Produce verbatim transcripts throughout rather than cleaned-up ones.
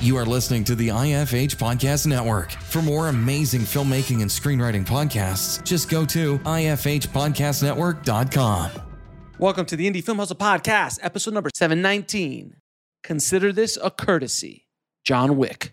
You are listening to the I F H Podcast Network. For more amazing filmmaking and screenwriting podcasts, just go to I F H podcast network dot com. Welcome to the Indie Film Hustle Podcast, episode number seven nineteen. Consider this a courtesy. John Wick.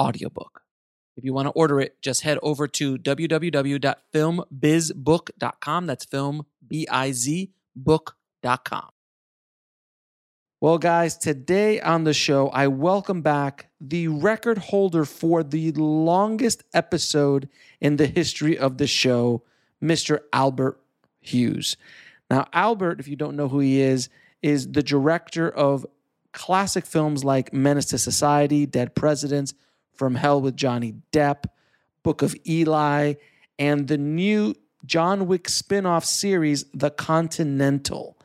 audiobook. If you want to order it, just head over to w w w dot film biz book dot com. That's film, B I Z, book dot com. Well, guys, today on the show, I welcome back the record holder for the longest episode in the history of the show, Mister Albert Hughes. Now, Albert, if you don't know who he is, is the director of classic films like Menace to Society, Dead Presidents, From Hell with Johnny Depp, Book of Eli, and the new John Wick spin-off series, The Continental.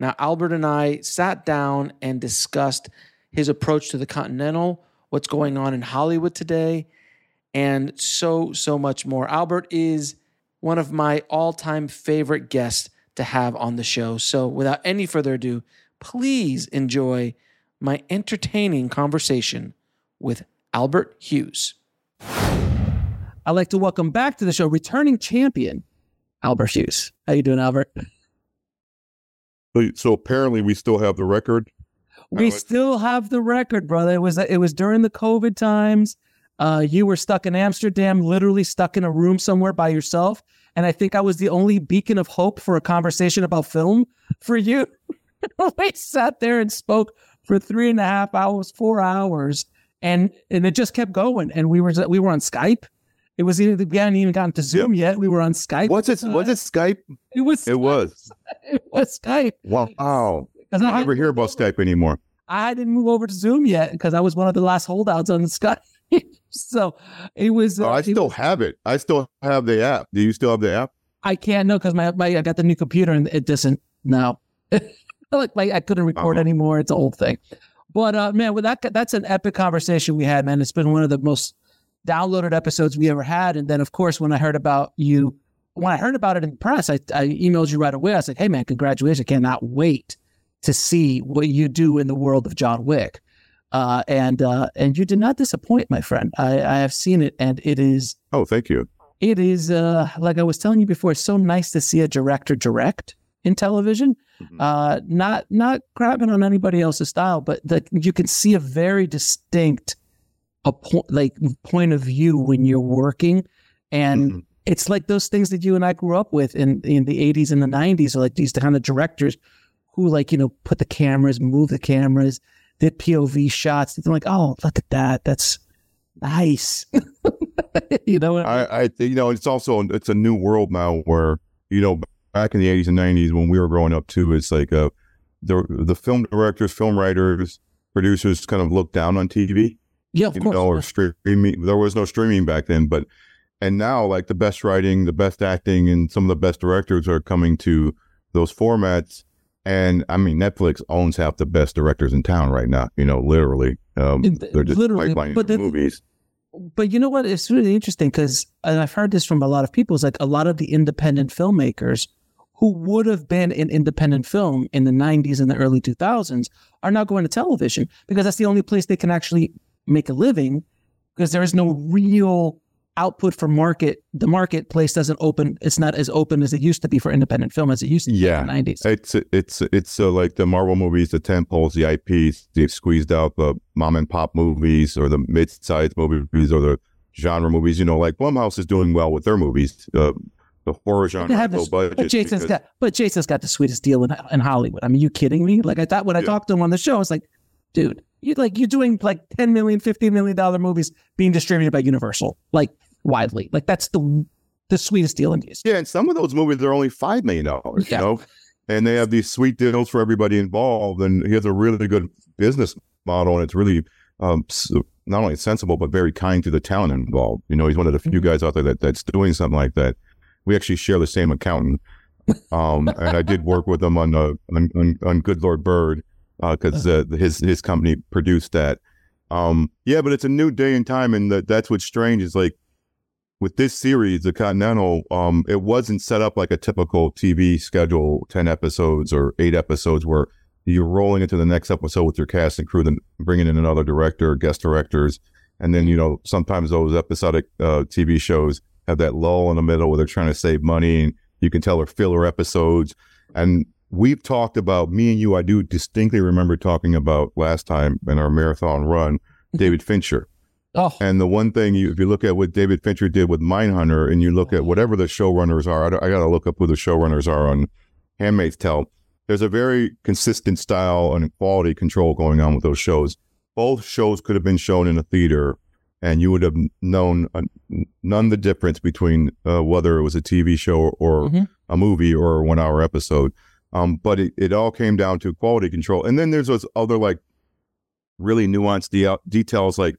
Now, Albert and I sat down and discussed his approach to The Continental, what's going on in Hollywood today, and so, so much more. Albert is one of my all-time favorite guests to have on the show. So without any further ado, please enjoy my entertaining conversation with Albert Hughes. I'd like to welcome back to the show, returning champion, Albert Hughes. How you doing, Albert? So, so apparently we still have the record? We Alex. still have the record, brother. It was it was during the COVID times. Uh, you were stuck in Amsterdam, literally stuck in a room somewhere by yourself. And I think I was the only beacon of hope for a conversation about film for you. We sat there and spoke for three and a half hours, four hours. And and it just kept going, and we were we were on Skype. It was either we hadn't even gotten to Zoom yet. We were on Skype. What's it? Was it Skype? It was. It Skype. was. It was Skype. Wow! I, I never hear about Skype anymore. I didn't move over to Zoom yet because I was one of the last holdouts on Skype. So it was. Oh, uh, I still was, have it. I still have the app. Do you still have the app? I can't no because my my I got the new computer and it doesn't now. like like I couldn't record uh-huh. anymore. It's an old thing. But, uh, man, well, that that's an epic conversation we had, man. It's been one of the most downloaded episodes we ever had. And then, of course, when I heard about you, when I heard about it in the press, I, I emailed you right away. I said, hey, man, congratulations. I cannot wait to see what you do in the world of John Wick. Uh, and uh, and you did not disappoint, my friend. I, I have seen it, and it is... Oh, thank you. It is, uh, like I was telling you before, it's so nice to see a director direct in television. Uh, not not grabbing on anybody else's style, but the, you can see a very distinct a po- like point of view when you're working. And mm-hmm. it's like those things that you and I grew up with in, in the eighties and the nineties are like these kind of directors who like, you know, put the cameras, move the cameras, did P O V shots. They're like, oh, look at that. That's nice. You know, what I, mean? I, I you know, it's also, it's a new world now where, you know, back in the eighties and nineties, when we were growing up too, it's like uh, the the film directors, film writers, producers kind of looked down on T V. Yeah, of course. Know, or streaming. There was no streaming back then, but and now like the best writing, the best acting, and some of the best directors are coming to those formats. And I mean, Netflix owns half the best directors in town right now. You know, literally, um, they're just literally, pipelining but the, movies. But you know what? It's really interesting because, and I've heard this from a lot of people. It's like a lot of the independent filmmakers who would have been in independent film in the nineties and the early two thousands are now going to television, because that's the only place they can actually make a living, because there is no real output for market. The marketplace doesn't open. It's not as open as it used to be for independent film as it used to yeah. be in the nineties. It's it's it's uh, like the Marvel movies, the tentpoles, the I Ps. They've squeezed out the mom and pop movies or the mid-sized movies or the genre movies. You know, like Blumhouse is doing well with their movies. Uh, the horror genre. Have this, but, Jason's because, got, but Jason's got the sweetest deal in, in Hollywood. I mean, you kidding me? Like I thought when yeah. I talked to him on the show, I was like, dude, you like you're doing like ten million, fifty million dollars movies being distributed by Universal, like widely. Like that's the the sweetest deal in these. Yeah, and some of those movies are only five million dollars, yeah. you know, and they have these sweet deals for everybody involved. And he has a really good business model, and it's really um, not only sensible but very kind to the talent involved. You know, he's one of the few mm-hmm. guys out there that that's doing something like that. We actually share the same accountant, um, and I did work with him on uh, on, on, on Good Lord Bird. Because uh, uh, his his company produced that, um, yeah. But it's a new day and time, and the, that's what's strange is like with this series, The Continental. Um, it wasn't set up like a typical T V schedule, ten episodes or eight episodes, where you're rolling into the next episode with your cast and crew, then bringing in another director, guest directors, and then you know sometimes those episodic uh, T V shows have that lull in the middle where they're trying to save money, and you can tell they're filler episodes. And we've talked about, me and you, I do distinctly remember talking about last time in our marathon run, David Fincher. Oh. And the one thing, you, if you look at what David Fincher did with Mindhunter, and you look at whatever the showrunners are, I, I got to look up who the showrunners are on Handmaid's Tale. There's a very consistent style and quality control going on with those shows. Both shows could have been shown in a theater, and you would have known uh, none the difference between uh, whether it was a T V show or mm-hmm. a movie or a one-hour episode. Um, but it, it all came down to quality control. And then there's those other like really nuanced de- details. Like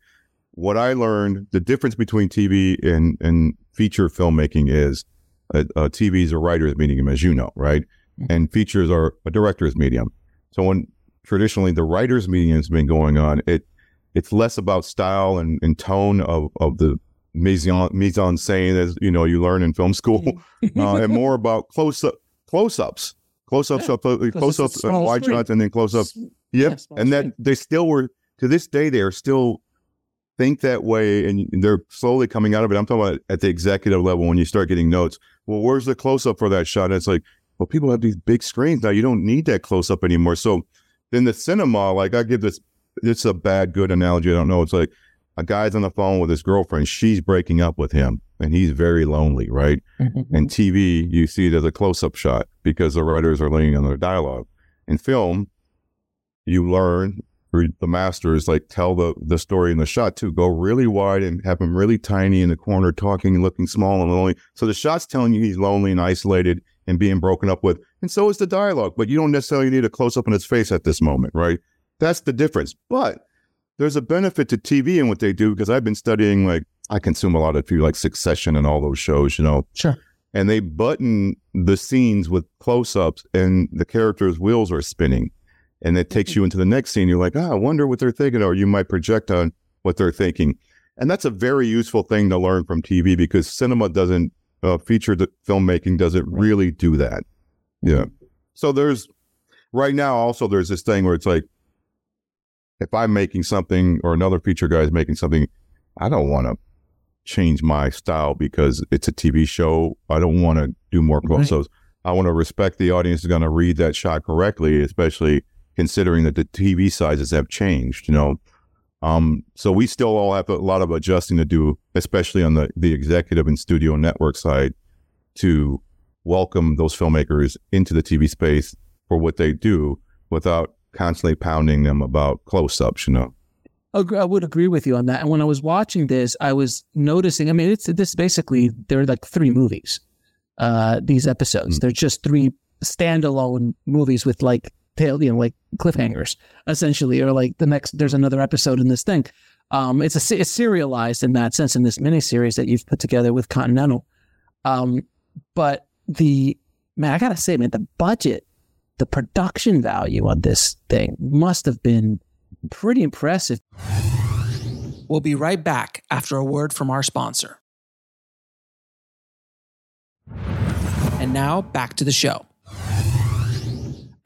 what I learned, the difference between T V and, and feature filmmaking is uh, uh, T V is a writer's medium, as you know, right? And features are a director's medium. So when traditionally the writer's medium has been going on, it it's less about style and, and tone of, of the mise en scène, as you know, you learn in film school, uh, and more about close up, close-ups. Close-ups, yeah, close-ups, close-ups uh, wide shots, and then close-ups. Yep, yeah, and that they still were, to this day, they are still think that way, and they're slowly coming out of it. I'm talking about at the executive level when you start getting notes. Well, where's the close-up for that shot? And it's like, well, people have these big screens now. You don't need that close-up anymore. So then the cinema, like I give this, it's a bad, good analogy. I don't know. It's like a guy's on the phone with his girlfriend. She's breaking up with him, and he's very lonely, right? Mm-hmm. And T V, you see it as a close-up shot because the writers are leaning on their dialogue. In film, you learn through the masters, like tell the, the story in the shot too. Go really wide and have him really tiny in the corner talking and looking small and lonely. So the shot's telling you he's lonely and isolated and being broken up with. And so is the dialogue, but you don't necessarily need a close-up on his face at this moment, right? That's the difference. But there's a benefit to T V and what they do, because I've been studying like, I consume a lot of like Succession and all those shows, you know. Sure. And they button the scenes with close-ups, and the characters' wheels are spinning, and it takes you into the next scene. You're like, ah, I wonder what they're thinking, or you might project on what they're thinking, and that's a very useful thing to learn from T V, because cinema doesn't uh, feature the filmmaking doesn't really do that. Yeah. So there's right now also there's this thing where it's like, if I'm making something or another feature guy is making something, I don't want to change my style because it's a T V show. I don't want to do more close-ups. I want to respect the audience is going to read that shot correctly, especially considering that the T V sizes have changed, you know. Um, so we still all have a lot of adjusting to do, especially on the, the executive and studio network side, to welcome those filmmakers into the T V space for what they do without constantly pounding them about close-ups, you know. I would agree with you on that. And when I was watching this, I was noticing, I mean, it's this basically, they're like three movies, uh, these episodes. Mm-hmm. They're just three standalone movies with like tail, you know, like cliffhangers, essentially, or like the next, there's another episode in this thing. Um, it's a, it's serialized in that sense in this miniseries that you've put together with Continental. Um, but the, man, I gotta say, man, the budget, the production value on this thing must have been pretty impressive. We'll be right back after a word from our sponsor. And now back to the show.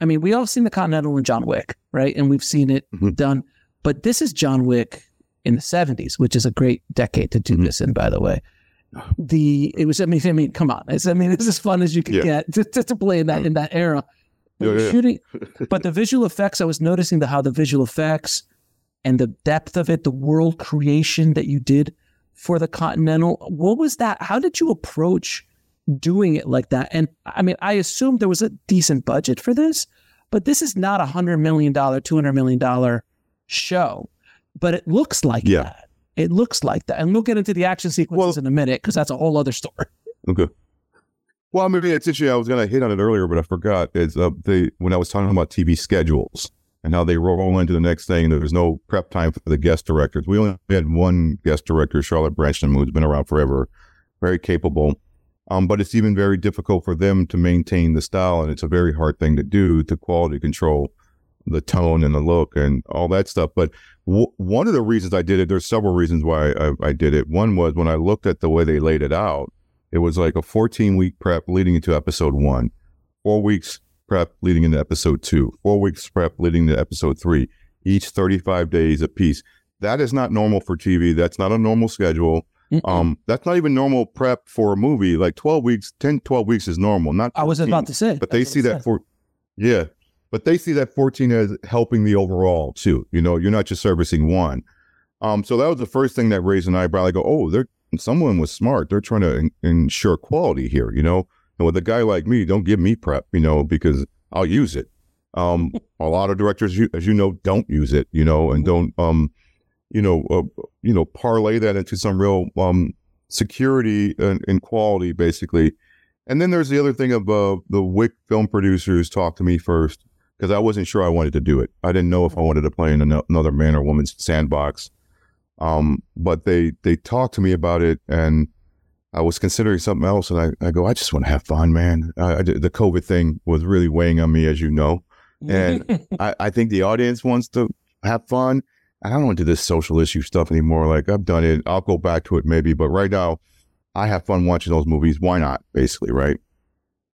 I mean, we all seen The Continental and John Wick, right? And we've seen it mm-hmm. done. But this is John Wick in the seventies, which is a great decade to do mm-hmm. this in, by the way. The it was I mean I mean come on it's, I mean it's as fun as you could yeah. get to, to, to play in that in that era. Yeah, yeah. Shooting, but the visual effects, I was noticing the how the visual effects and the depth of it, the world creation that you did for The Continental. What was that? How did you approach doing it like that? And I mean, I assume there was a decent budget for this, but this is not a hundred million dollar, two hundred million dollar show, but it looks like yeah. that. It looks like that. And we'll get into the action sequences well, in a minute, because that's a whole other story. Okay. Well, I mean, it's actually, I was going to hit on it earlier, but I forgot. It's uh, they, when I was talking about T V schedules and how they roll into the next thing, there was no prep time for the guest directors. We only had one guest director, Charlotte Branchton, who's been around forever, very capable. Um, but it's even very difficult for them to maintain the style, and it's a very hard thing to do, to quality control the tone and the look and all that stuff. But w- one of the reasons I did it, there's several reasons why I, I did it. One was when I looked at the way they laid it out, it was like a fourteen week prep leading into episode one, four weeks prep leading into episode two, four weeks prep leading to episode three, each thirty-five days a piece. That is not normal for T V. That's not a normal schedule. Mm-mm. Um, that's not even normal prep for a movie. Like twelve weeks, ten, twelve weeks is normal. Not fourteen, I was about to say, but they see that for, yeah. But they see that fourteen as helping the overall too. You know, you're not just servicing one. Um, so that was the first thing that raised an eyebrow. I go, oh, they're someone was smart. They're trying to in- ensure quality here. You know, and with a guy like me, don't give me prep. You know, because I'll use it. Um, a lot of directors, as you know, don't use it. You know, and don't um, you know, uh, you know, parlay that into some real um security and, and quality, basically. And then there's the other thing of uh, the Wick film producers talked to me first, because I wasn't sure I wanted to do it. I didn't know if I wanted to play in another man or woman's sandbox. Um, but they they talked to me about it, and I was considering something else. And I, I go, I just want to have fun, man. I, I, the COVID thing was really weighing on me, as you know. And I, I think the audience wants to have fun. I don't want to do this social issue stuff anymore. Like, I've done it. I'll go back to it maybe. But right now, I have fun watching those movies. Why not, basically, right?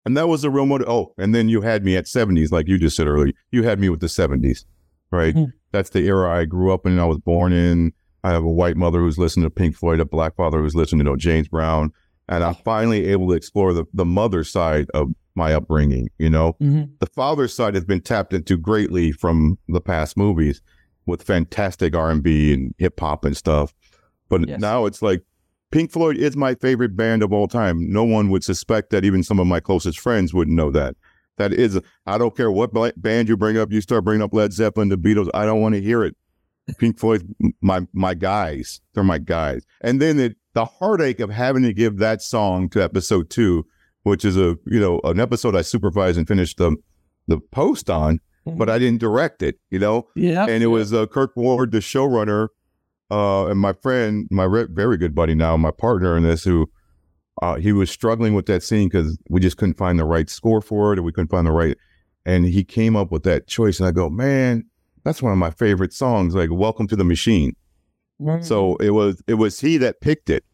And that was the real motive. Oh, and then you had me at seventies, like you just said earlier. You had me with the seventies, right? Mm-hmm. That's the era I grew up in and I was born in. I have a white mother who's listening to Pink Floyd, a black father who's listening to James Brown. And I'm finally able to explore the, the mother side of my upbringing, you know? Mm-hmm. The father side has been tapped into greatly from the past movies with fantastic R and B and hip hop and stuff. But yes. Now it's like, Pink Floyd is my favorite band of all time. No one would suspect that. Even some of my closest friends wouldn't know that. That is, I don't care what band you bring up. You start bringing up Led Zeppelin, the Beatles. I don't want to hear it. Pink Floyd, my my guys. They're my guys. And then it, the heartache of having to give that song to episode two, which is a you know an episode I supervised and finished the the post on, but I didn't direct it. You know, yeah. And it was uh, Kirk Ward, the showrunner. Uh, and my friend, my re- very good buddy now, my partner in this, who uh, he was struggling with that scene because we just couldn't find the right score for it, and we couldn't find the right. And he came up with that choice, and I go, man, that's one of my favorite songs, like "Welcome to the Machine." Mm-hmm. So it was, it was he that picked it,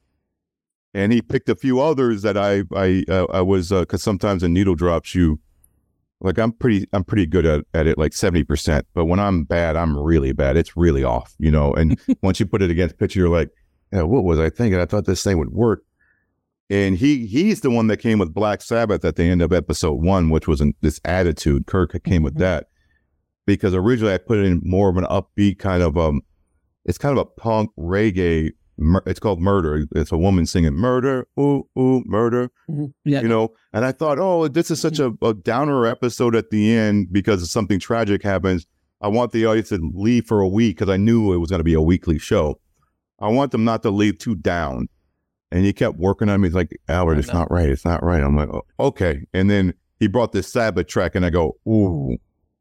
and he picked a few others that I, I, uh, I was because uh, sometimes a needle drops you. Like I'm pretty, I'm pretty good at, at it, like seventy percent. But when I'm bad, I'm really bad. It's really off, you know. And once you put it against picture, you're like, yeah, what was I thinking? I thought this thing would work. And he, he's the one that came with Black Sabbath at the end of episode one, which was an, this attitude. Kirk came with that because originally I put in more of an upbeat kind of, um, it's kind of a punk reggae. It's called Murder. It's a woman singing murder, ooh, ooh, murder, mm-hmm. yeah. you know. And I thought, oh, this is such a, a downer episode at the end because something tragic happens. I want the audience to leave for a week because I knew it was going to be a weekly show. I want them not to leave too down. And he kept working on me. He's like, Albert, it's not right. It's not right. I'm like, oh, okay. And then he brought this Sabbath track and I go, ooh,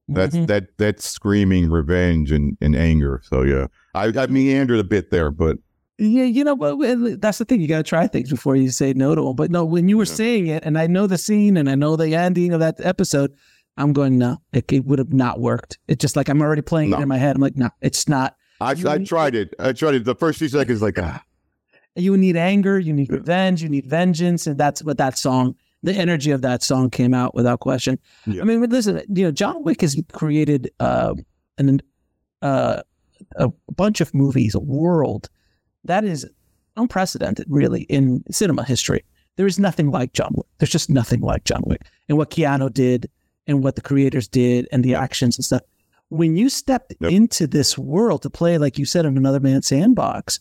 that's mm-hmm. that that's screaming revenge and, and anger. So, yeah, I, I meandered a bit there, but. Yeah, you know, but that's the thing. You got to try things before you say no to them. But no, when you were yeah. saying it, and I know the scene and I know the ending of that episode, I'm going, no, it, it would have not worked. It's just like I'm already playing no. it in my head. I'm like, no, it's not. I, I need, tried it. I tried it. The first few seconds, like, ah. You need anger. You need revenge. You need vengeance. And that's what that song the energy of that song came out without question. Yeah. I mean, listen, you know, John Wick has created uh, an, uh, a bunch of movies, a world that is unprecedented, really, in cinema history. There is nothing like John Wick. There's just nothing like John Wick. And what Keanu did and what the creators did and the actions and stuff. When you stepped yep. into this world to play, like you said, in another man's sandbox,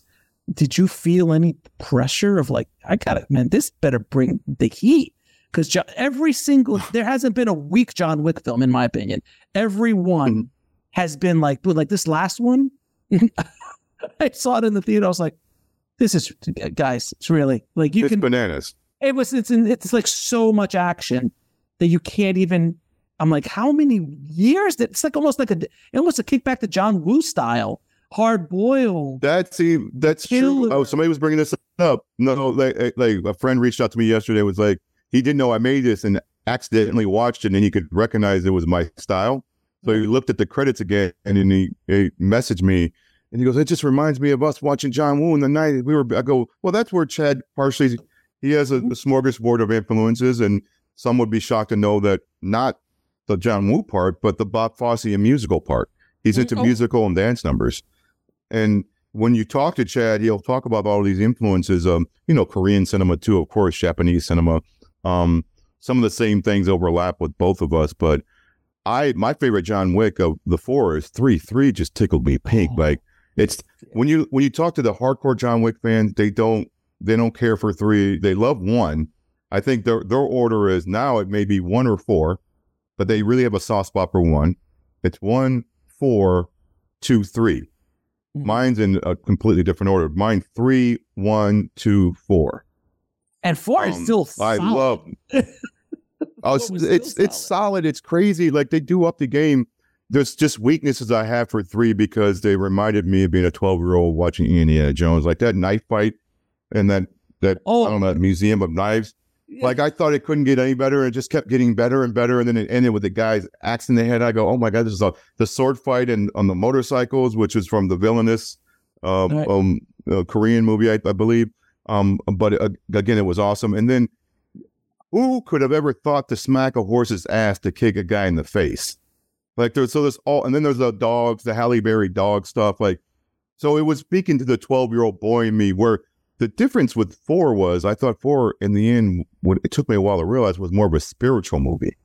did you feel any pressure of like, I got it, man, this better bring the heat? Because John, every single, there hasn't been a weak John Wick film, in my opinion. Every one mm-hmm. has been like, like this last one, I saw it in the theater. I was like, this is, guys, it's really like you it's can. It's bananas. It was, it's, it's like so much action that you can't even, I'm like, how many years? That It's like almost like a, almost a kickback to John Woo style. Hard boiled. That's even, that's killer. True. Oh, somebody was bringing this up. No, like, like a friend reached out to me yesterday. Was like, he didn't know I made this and accidentally watched it, and he could recognize it was my style. So he looked at the credits again, and then he, he messaged me, and he goes, "It just reminds me of us watching John Woo in the night." We were. I go, "Well, that's where Chad partially. He has a, a smorgasbord of influences, and some would be shocked to know that not the John Woo part, but the Bob Fosse and musical part. He's into oh. musical and dance numbers." And when you talk to Chad, he'll talk about all these influences, um, you know, Korean cinema too, of course, Japanese cinema. Um, some of the same things overlap with both of us. But I, my favorite John Wick of the four is three. Three just tickled me pink. Oh. Like it's when you when you talk to the hardcore John Wick fans, they don't they don't care for three. They love one. I think their their order is now it may be one or four, but they really have a soft spot for one. It's one, four, two, three. Mine's in a completely different order. Mine three, one, two, four, and four um, is still. Solid. I love. Oh, it's it's solid. it's solid. It's crazy. Like they do up the game. There's just weaknesses I have for three because they reminded me of being a twelve-year-old watching Indiana Jones, like that knife fight and that that oh. I don't know, that museum of knives. Yeah. Like I thought it couldn't get any better. It just kept getting better and better, and then it ended with the guy's axe in the head. I go, oh my god, this is a, the sword fight and on the motorcycles, which is from the villainous uh, right. um, uh, Korean movie, I, I believe. Um, but uh, again, it was awesome. And then who could have ever thought to smack a horse's ass to kick a guy in the face? Like there's so there's all, and then there's the dogs, the Halle Berry dog stuff. Like so, it was speaking to the twelve-year-old boy in me where. The difference with four was I thought four in the end, what it took me a while to realize was more of a spiritual movie.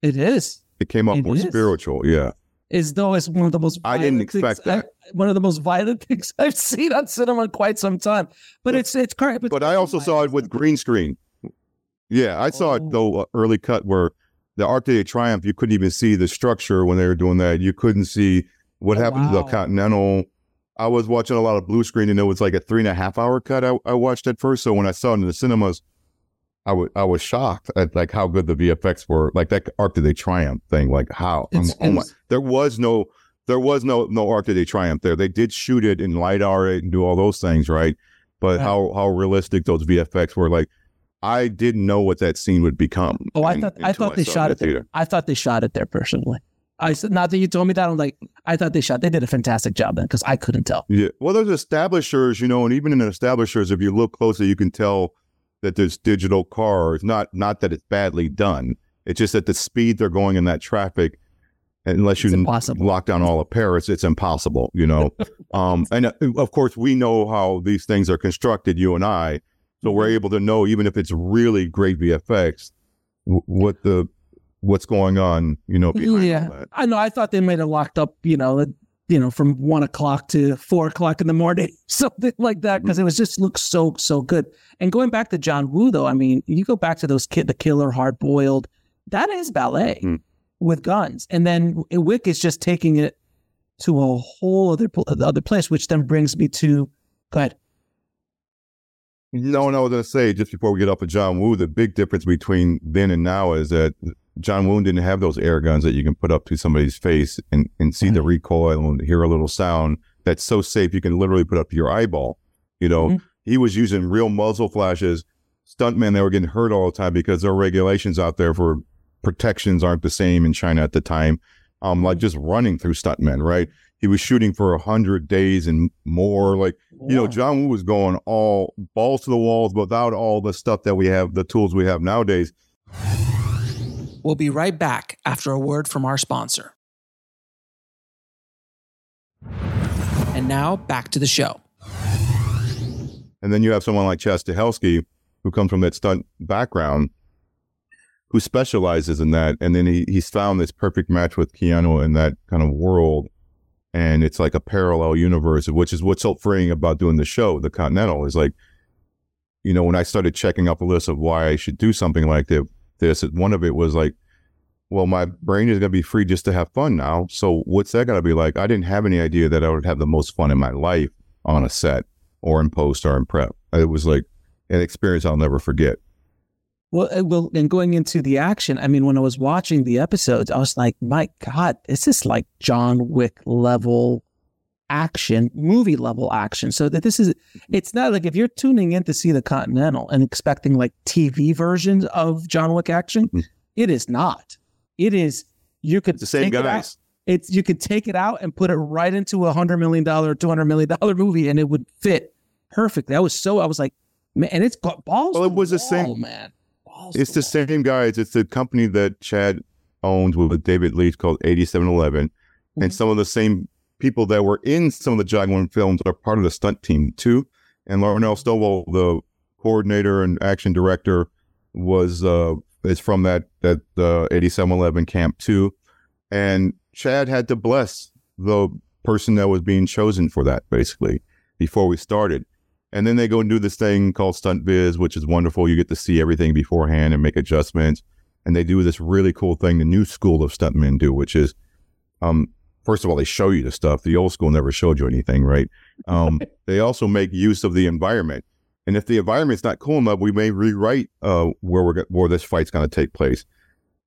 It is. It came up it more is. spiritual. Yeah. As though it's one of the most, I didn't expect that. I, one of the most violent things I've seen on cinema in quite some time, but yeah. it's, it's correct. But, but I also saw it with green screen. Yeah. I saw oh. it though, uh, early cut where the Arc de Triomphe, you couldn't even see the structure when they were doing that. You couldn't see what oh, happened wow. to the Continental. I was watching a lot of blue screen, and it was like a three and a half hour cut I, I watched at first. So when I saw it in the cinemas, I, w- I was shocked at like how good the V F X were. Like that Arc de Triomphe thing, like how um, oh my, there was no there was no no Arc de Triomphe there. They did shoot it in LiDAR and do all those things, right? But yeah. how how realistic those V F X were. Like I didn't know what that scene would become. Oh, I thought in, I thought I they shot it there. I thought they shot it there personally. I said, not that you told me that. I'm like, I thought they shot. They did a fantastic job then because I couldn't tell. Yeah. Well, there's establishers, you know, and even in establishers, if you look closely, you can tell that there's digital cars. Not not that it's badly done. It's just that the speed they're going in that traffic, unless you lock down all of Paris, it's impossible, you know. um, and uh, of course, we know how these things are constructed, you and I. So we're able to know, even if it's really great V F X, w- what the... what's going on, you know, behind yeah. all that. I know. I thought they might have locked up, you know, you know, from one o'clock to four o'clock in the morning, something like that, because mm-hmm. it was just looked so, so good. And going back to John Woo, though, I mean, you go back to those kid, the killer, hard boiled, that is ballet mm-hmm. with guns. And then Wick is just taking it to a whole other, other place, which then brings me to, go ahead. No, no, I was going to say, just before we get off of John Woo, the big difference between then and now is that John Woo didn't have those air guns that you can put up to somebody's face and, and see mm-hmm. the recoil and hear a little sound that's so safe you can literally put up to your eyeball. You know, mm-hmm. he was using real muzzle flashes. Stuntmen, they were getting hurt all the time because their regulations out there for protections aren't the same in China at the time. Um, like just running through stuntmen, right? He was shooting for a hundred days and more. Like, yeah. you know, John Woo was going all balls to the walls without all the stuff that we have, the tools we have nowadays. We'll be right back after a word from our sponsor. And now, back to the show. And then you have someone like Chad Stahelski, who comes from that stunt background, who specializes in that. And then he, he's found this perfect match with Keanu in that kind of world. And it's like a parallel universe, which is what's so freeing about doing the show, The Continental, is like, you know, when I started checking up a list of why I should do something like this, one of it was like, well, my brain is going to be free just to have fun now. So what's that going to be like? I didn't have any idea that I would have the most fun in my life on a set or in post or in prep. It was like an experience I'll never forget. Well, well, and going into the action, I mean, when I was watching the episodes, I was like, my God, this is like John Wick level action, movie level action. So that this is, it's not like if you're tuning in to see The Continental and expecting like T V versions of John Wick action, mm-hmm. It is not. It is, you could, it's the same guys. It it's, you could take it out and put it right into a one hundred million dollars, two hundred million dollars movie and it would fit perfectly. I was so, I was like, man, and it's got balls. Well, it was the same, man. It's the same guys. It's the company that Chad owned with David Leitch called eighty-seven eleven. Mm-hmm. And some of the same people that were in some of the John Wick films are part of the stunt team too. And Larnell Stovall, the coordinator and action director, was uh, is from that that uh, eighty-seven eleven camp too. And Chad had to bless the person that was being chosen for that basically before we started. And then they go and do this thing called Stunt Biz, which is wonderful. You get to see everything beforehand and make adjustments. And they do this really cool thing the new school of stuntmen do, which is, um, first of all, they show you the stuff. The old school never showed you anything, right? Um, they also make use of the environment. And if the environment's not cool enough, we may rewrite uh, where we're where this fight's going to take place.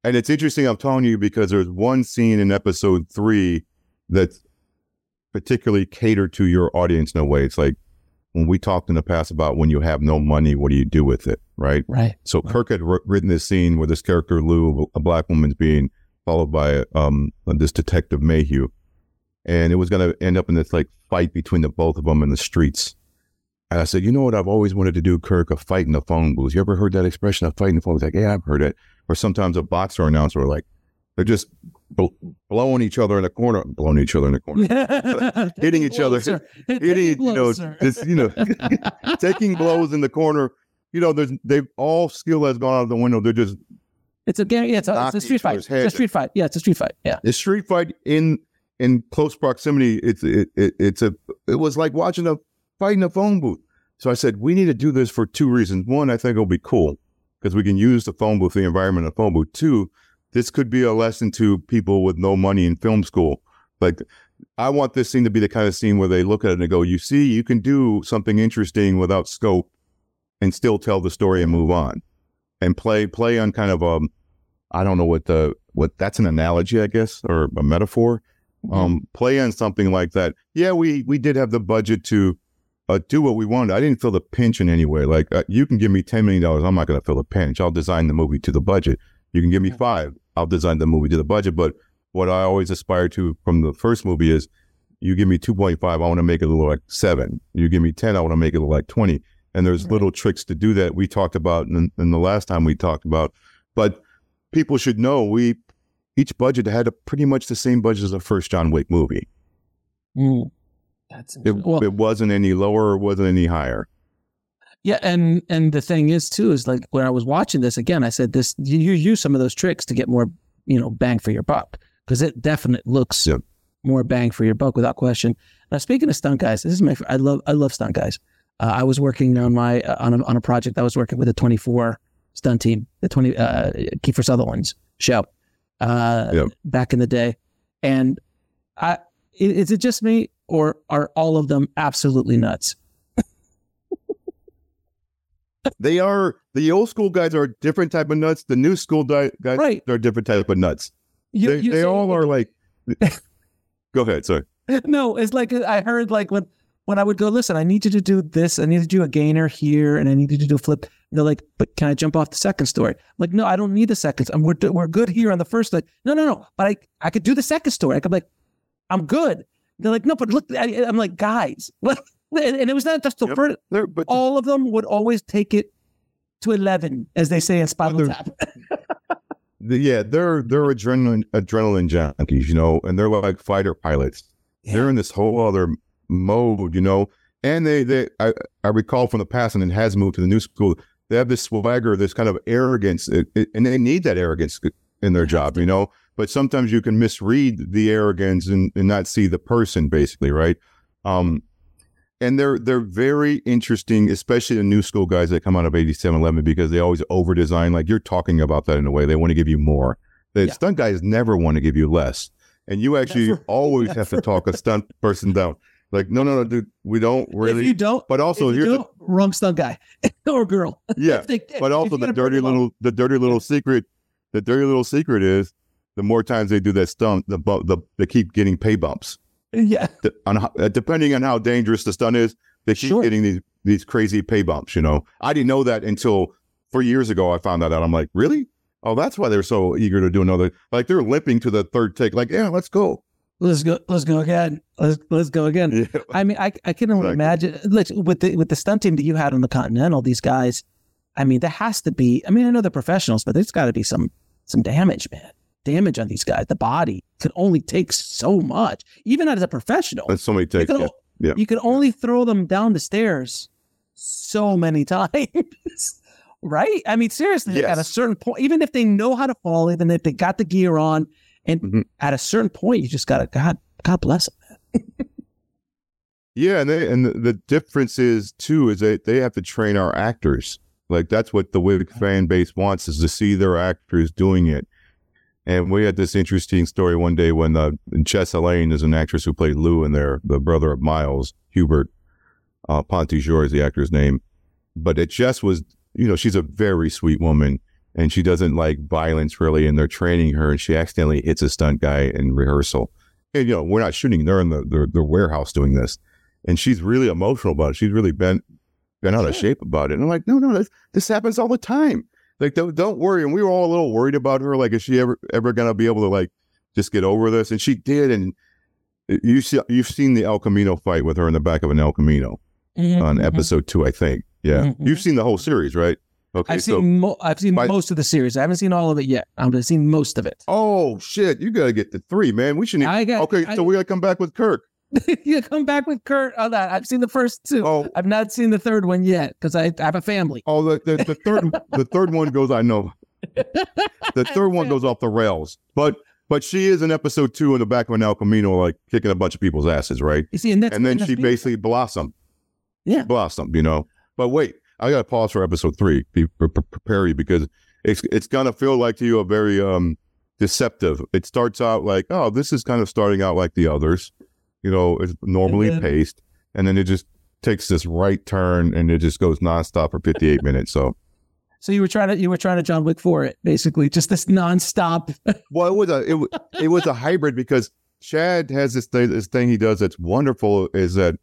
And it's interesting, I'm telling you, because there's one scene in episode three that's particularly catered to your audience in a way. It's like, when we talked in the past about when you have no money, what do you do with it, right? Right. So right. Kirk had r- written this scene where this character, Lou, a black woman's being followed by um, this detective, Mayhew. And it was going to end up in this like fight between the both of them in the streets. And I said, you know what I've always wanted to do, Kirk, a fight in the phone booth. You ever heard that expression, a fight in the phone booth? Like, yeah, I've heard it. Or sometimes a boxer announcer, like, they're just blowing each other in the corner, blowing each other in the corner, hitting each other, hitting, you know, just, you know, taking blows in the corner. You know, there's, they've all skill has gone out of the window. They're just, it's a game. Yeah, it's a, it's a street fight. It's a street fight. Yeah, it's a street fight. Yeah, the street fight in in close proximity. It's it, it it's a it was like watching a fight in a phone booth. So I said we need to do this for two reasons. One, I think it'll be cool because we can use the phone booth, the environment of the phone booth. Two, this could be a lesson to people with no money in film school. Like, I want this scene to be the kind of scene where they look at it and they go, you see, you can do something interesting without scope and still tell the story and move on and play, play on kind of, um, I don't know what the, what that's an analogy, I guess, or a metaphor, mm-hmm. um, play on something like that. Yeah, we, we did have the budget to uh, do what we wanted. I didn't feel the pinch in any way. Like uh, you can give me ten million dollars. I'm not going to feel a pinch. I'll design the movie to the budget. You can give me five. I'll design the movie to the budget. But what I always aspire to from the first movie is you give me two point five, I want to make it look like seven. You give me ten, I want to make it look like twenty. And there's right. little tricks to do that we talked about in, in the last time we talked about. But people should know we each budget had a, pretty much the same budget as the first John Wick movie. Mm, that's it, well, it wasn't any lower, it wasn't any higher. Yeah, and and the thing is too is like when I was watching this again, I said this: you use some of those tricks to get more, you know, bang for your buck because it definitely looks yep. more bang for your buck without question. Now, speaking of stunt guys, this is my I love I love stunt guys. Uh, I was working on my uh, on a, on a project I was working with a twenty-four stunt team, the twenty uh, Kiefer Sutherland's show uh, yep. back in the day, and I is it just me or are all of them absolutely nuts? They are, the old school guys are a different type of nuts. The new school di- guys right. are a different type of nuts. You, they you they all are like, go ahead, sorry. No, it's like I heard like when, when I would go, listen, I need you to do this. I need to do a gainer here and I need you to do a flip. And they're like, but can I jump off the second story? I'm like, no, I don't need the seconds. I'm, we're, we're good here on the first. Like, no, no, no. But I, I could do the second story. I could be like, I'm good. They're like, no, but look, I, I'm like, guys, what? And it was not just the yep, first, but all of them would always take it to eleven, as they say in Spinal Tap. yeah, they're they're adrenaline adrenaline junkies, you know, and they're like fighter pilots. Yeah. They're in this whole other mode, you know, and they they I, I recall from the past, and it has moved to the new school. They have this swagger, this kind of arrogance, it, it, and they need that arrogance in their job, you know. But sometimes you can misread the arrogance and, and not see the person, basically, right? Um, and they're they're very interesting, especially the new school guys that come out of eighty-seven eleven, because they always over-design. Like you're talking about that in a way. They want to give you more. The yeah. stunt guys never want to give you less. And you actually never, always never. have to talk a stunt person down. Like, no, no, no, dude, we don't really. If you don't, but also if you don't, the, wrong stunt guy or girl. Yeah, they, but also the dirty little, the dirty little secret, the dirty little secret is the more times they do that stunt, the the they keep getting pay bumps. Yeah, the, on how, depending on how dangerous the stunt is, they keep sure. getting these these crazy pay bumps. You know, I didn't know that until three years ago. I found that out. I'm like, really? Oh, that's why they're so eager to do another. Like they're limping to the third take. Like, yeah, let's go. Let's go. Let's go again. Let's let's go again. Yeah. I mean, I I can only exactly. imagine. Look, with the with the stunt team that you had on the Continental, these guys. I mean, there has to be. I mean, I know they're professionals, but there's got to be some some damage, man. Damage on these guys. The body could only take so much, even as a professional. That's so many takes. You could, yeah. Yeah. You could only throw them down the stairs so many times, right? I mean, seriously, yes. At a certain point, even if they know how to fall, even if they got the gear on. And mm-hmm. at a certain point, you just gotta God, God bless them. yeah, and they, and the, the difference is too is they they have to train our actors. Like that's what the Wick okay. fan base wants is to see their actors doing it. And we had this interesting story one day when uh, Chess Elaine is an actress who played Lou in there, the brother of Miles, Hubert uh, Ponty Jorge is the actor's name. But it Chess was, you know, she's a very sweet woman. And she doesn't like violence really, and they're training her, and she accidentally hits a stunt guy in rehearsal. And you know, we're not shooting; they're in the the, the warehouse doing this, and she's really emotional about it. She's really been been out sure. of shape about it. And I'm like, no, no, this, this happens all the time. Like, don't, don't worry. And we were all a little worried about her. Like, is she ever ever gonna be able to like just get over this? And she did. And you see, you've seen the El Camino fight with her in the back of an El Camino mm-hmm. on episode two, I think. Yeah, mm-hmm. you've seen the whole series, right? Okay, I've seen so mo- I've seen by- most of the series. I haven't seen all of it yet. I've seen most of it. Oh shit! You gotta get the three, man. We should. Even- I got, okay, I, so we gotta come back with Kirk. You come back with Kirk on that. I've seen the first two. Oh, I've not seen the third one yet because I, I have a family. Oh, the the, the third the third one goes. I know. The third one goes off the rails, but but she is in episode two in the back of an El Camino, like kicking a bunch of people's asses, right? You see, and, that's, and then and she basically blossomed. Yeah, blossomed. You know, but wait. I got to pause for episode three. Be, pre- prepare you because it's it's going to feel like to you a very um, deceptive. It starts out like, oh, this is kind of starting out like the others. You know, it's normally and then, paced. And then it just takes this right turn and it just goes nonstop for fifty-eight minutes. So so you were trying to you were trying to John Wick four it, basically, just this nonstop. Well, it was a it, it was a hybrid because Chad has this thing, this thing he does that's wonderful is that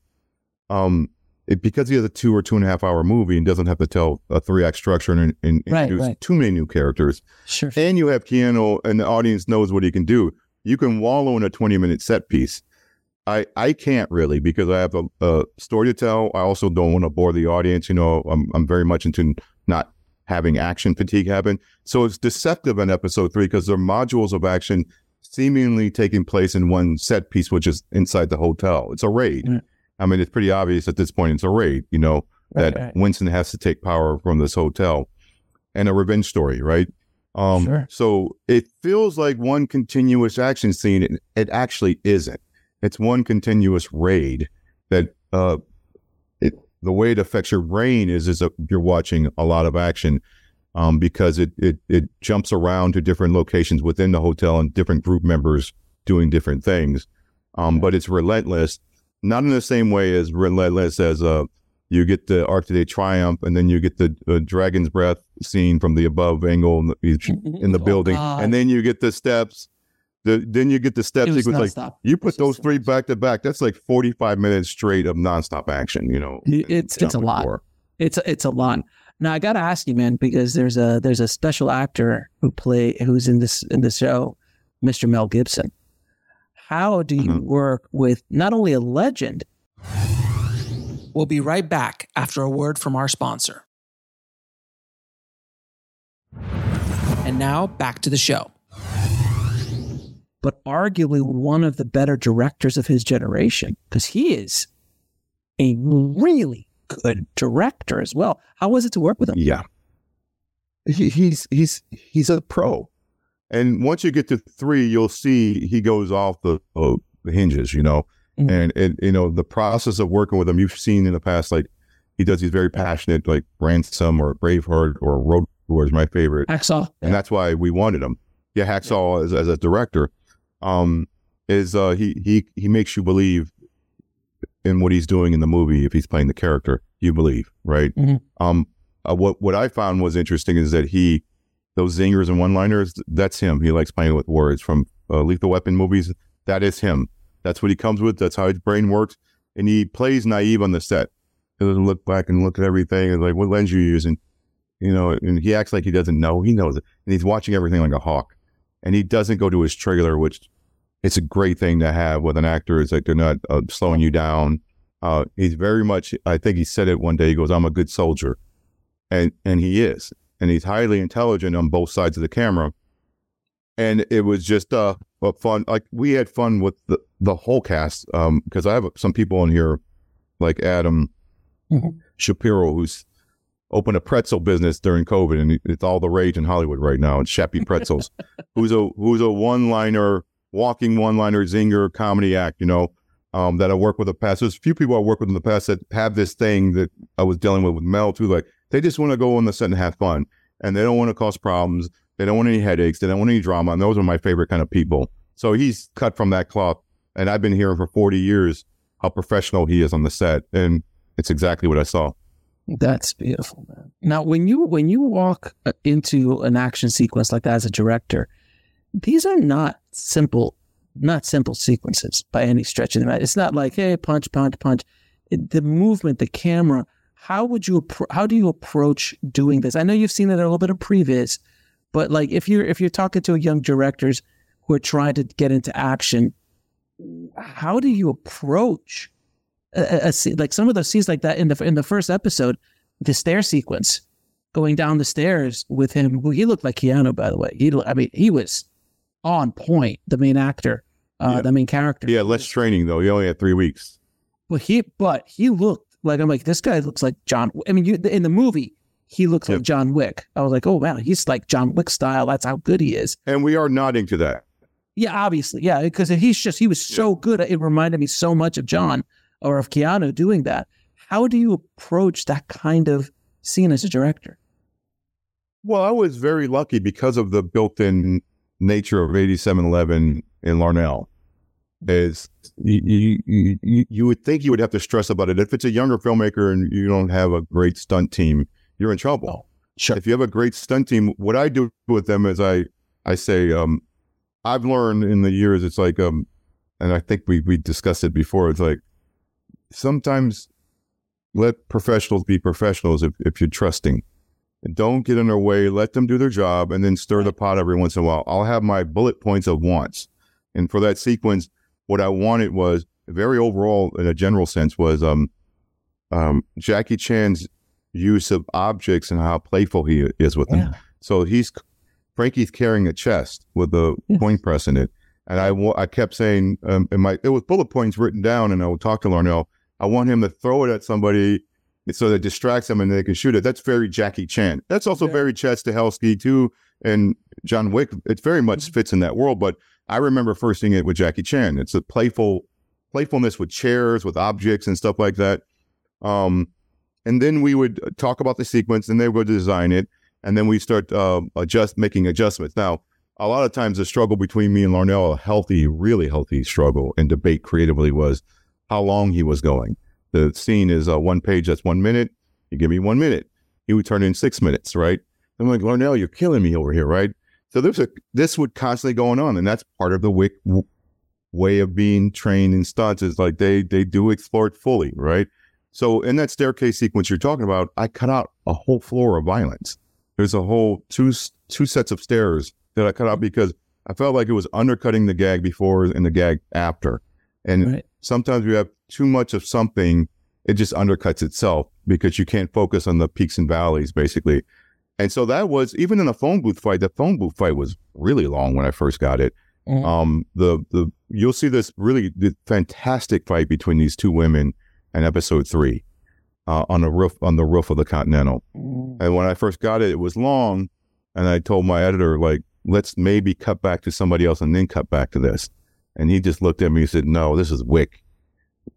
um. It, because he has a two or two and a half hour movie and doesn't have to tell a three act structure and, and right, introduce right. too many new characters. Sure. And you have Keanu and the audience knows what he can do. You can wallow in a twenty minute set piece. I, I can't really because I have a, a story to tell. I also don't want to bore the audience. You know, I'm I'm very much into not having action fatigue happen. So it's deceptive in episode three because there are modules of action seemingly taking place in one set piece, which is inside the hotel. It's a raid. Mm-hmm. I mean, it's pretty obvious at this point, it's a raid, you know, that right, right. Winston has to take power from this hotel and a revenge story, right? Um, sure. So it feels like one continuous action scene. It, it actually isn't. It's one continuous raid that uh, it, the way it affects your brain is, is a, you're watching a lot of action um, because it, it, it jumps around to different locations within the hotel and different group members doing different things. Um, right. But it's relentless. Not in the same way as relentless as uh, you get the Arc de Triomphe and then you get the uh, Dragon's Breath scene from the above angle in the, in the oh, building, God. And then you get the steps. The, then you get the step sequence. Like stop. You put those three much. back to back. That's like forty-five minutes straight of nonstop action. You know, it's it's a lot. War. It's it's a lot. Now I gotta ask you, man, because there's a there's a special actor who play who's in this in the show, Mister Mel Gibson. How do you mm-hmm. work with not only a legend? We'll be right back after a word from our sponsor. And now back to the show. But arguably one of the better directors of his generation, because he is a really good director as well. How was it to work with him? Yeah, he, he's he's he's a pro, and once you get to three, you'll see he goes off the, uh, the hinges, you know. Mm-hmm. And it, you know, the process of working with him, you've seen in the past, like he does these very passionate, like Ransom or Braveheart or Road Warrior is my favorite. Hacksaw, and that's why we wanted him. Yeah, Hacksaw yeah. As, as a director. Um, is uh, he he he makes you believe in what he's doing in the movie. If he's playing the character, you believe, right? Mm-hmm. Um, uh, what what I found was interesting is that he those zingers and one liners, that's him. He likes playing with words from uh, Lethal Weapon movies. That is him. That's what he comes with. That's how his brain works, and he plays naive on the set. He doesn't look back and look at everything and like, what lens you using, you know. And he acts like he doesn't know. He knows it, and he's watching everything like a hawk. And he doesn't go to his trailer, which it's a great thing to have with an actor. It's like they're not uh, slowing you down. Uh, he's very much, I think he said it one day, he goes, I'm a good soldier. And and he is. And he's highly intelligent on both sides of the camera. And it was just uh, a fun, like we had fun with the, the whole cast. Because um, I have some people on here, like Adam mm-hmm. Shapiro, who's opened a pretzel business during COVID, and it's all the rage in Hollywood right now. It's Shappy Pretzels, who's a who's a one-liner, walking one-liner, zinger, comedy act, you know, um, that I work with in the past. There's a few people I work with in the past that have this thing that I was dealing with with Mel too. Like, they just want to go on the set and have fun, and they don't want to cause problems. They don't want any headaches. They don't want any drama. And those are my favorite kind of people. So he's cut from that cloth, and I've been hearing for forty years how professional he is on the set, and it's exactly what I saw. That's beautiful, man. Now, when you when you walk into an action sequence like that as a director, these are not simple, not simple sequences by any stretch of the matter. It's not like, hey, punch, punch, punch. It, the movement, the camera. How would you how do you approach doing this? I know you've seen it a little bit in previous, but like if you're if you're talking to young directors who are trying to get into action, how do you approach? A, a, a, like some of those scenes like that in the in the first episode, the stair sequence, going down the stairs with him, who he looked like Keanu, by the way. He, I mean, he was on point. The main actor, uh, yeah. the main character. Yeah, less training though. He only had three weeks. Well, he but he looked like I'm like this guy looks like John. I mean, you, in the movie, he looks yep. like John Wick. I was like, oh wow, he's like John Wick style. That's how good he is. And we are nodding to that. Yeah, obviously, yeah, because he's just he was so yeah. good. It reminded me so much of John. Or of Keanu doing that. How do you approach that kind of scene as a director? Well, I was very lucky because of the built-in nature of eighty-seven eleven in Larnell. Is you, you, you, you would think you would have to stress about it. If it's a younger filmmaker and you don't have a great stunt team, you're in trouble. Oh, sure. If you have a great stunt team, what I do with them is I, I say, um, I've learned in the years, it's like, um, and I think we, we discussed it before, it's like, sometimes let professionals be professionals if, if you're trusting. And don't get in their way. Let them do their job and then stir the pot every once in a while. I'll have my bullet points of wants. And for that sequence, what I wanted was, very overall in a general sense, was um, um, Jackie Chan's use of objects and how playful he is with yeah. them. So he's Frankie's carrying a chest with a yeah. coin press in it. And I, I kept saying, um, in my, it was bullet points written down, and I would talk to Larnell. I want him to throw it at somebody so that it distracts them and they can shoot it. That's very Jackie Chan. That's also yeah. very Chad Stahelski too, and John Wick. It very much mm-hmm. fits in that world. But I remember first seeing it with Jackie Chan. It's a playful playfulness with chairs, with objects, and stuff like that. Um, and then we would talk about the sequence, and they would design it, and then we start uh, adjust making adjustments. Now, a lot of times the struggle between me and Larnell, a healthy, really healthy struggle and debate creatively, was how long he was going. The scene is uh, one page, that's one minute. You give me one minute. He would turn in six minutes, right? I'm like, Larnell, you're killing me over here, right? So there's a, this would constantly going on, and that's part of the Wick w- way of being trained in stunts is like they they do explore it fully, right? So in that staircase sequence you're talking about, I cut out a whole floor of violence. There's a whole two two sets of stairs that I cut out because I felt like it was undercutting the gag before and the gag after. And right. sometimes you have too much of something, it just undercuts itself because you can't focus on the peaks and valleys, basically. And so that was, even in a phone booth fight, the phone booth fight was really long when I first got it. Mm-hmm. Um, the the you'll see this really the fantastic fight between these two women in episode three uh, on the roof on the roof of the Continental. Mm-hmm. And when I first got it, it was long, and I told my editor, like, let's maybe cut back to somebody else and then cut back to this. And he just looked at me and said, "No, this is Wick.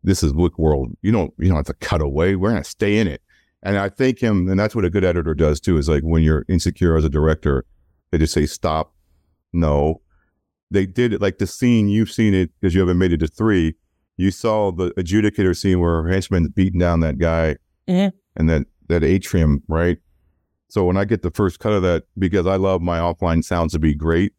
This is Wick World. You don't you don't have to cut away. We're gonna stay in it." And I thank him, and that's what a good editor does too. Is like when you're insecure as a director, they just say, "Stop. No." They did it like the scene, you've seen it because you haven't made it to three. You saw the adjudicator scene where her henchman's beating down that guy mm-hmm. and that, that atrium, right? So when I get the first cut of that, because I love my offline sounds to be great,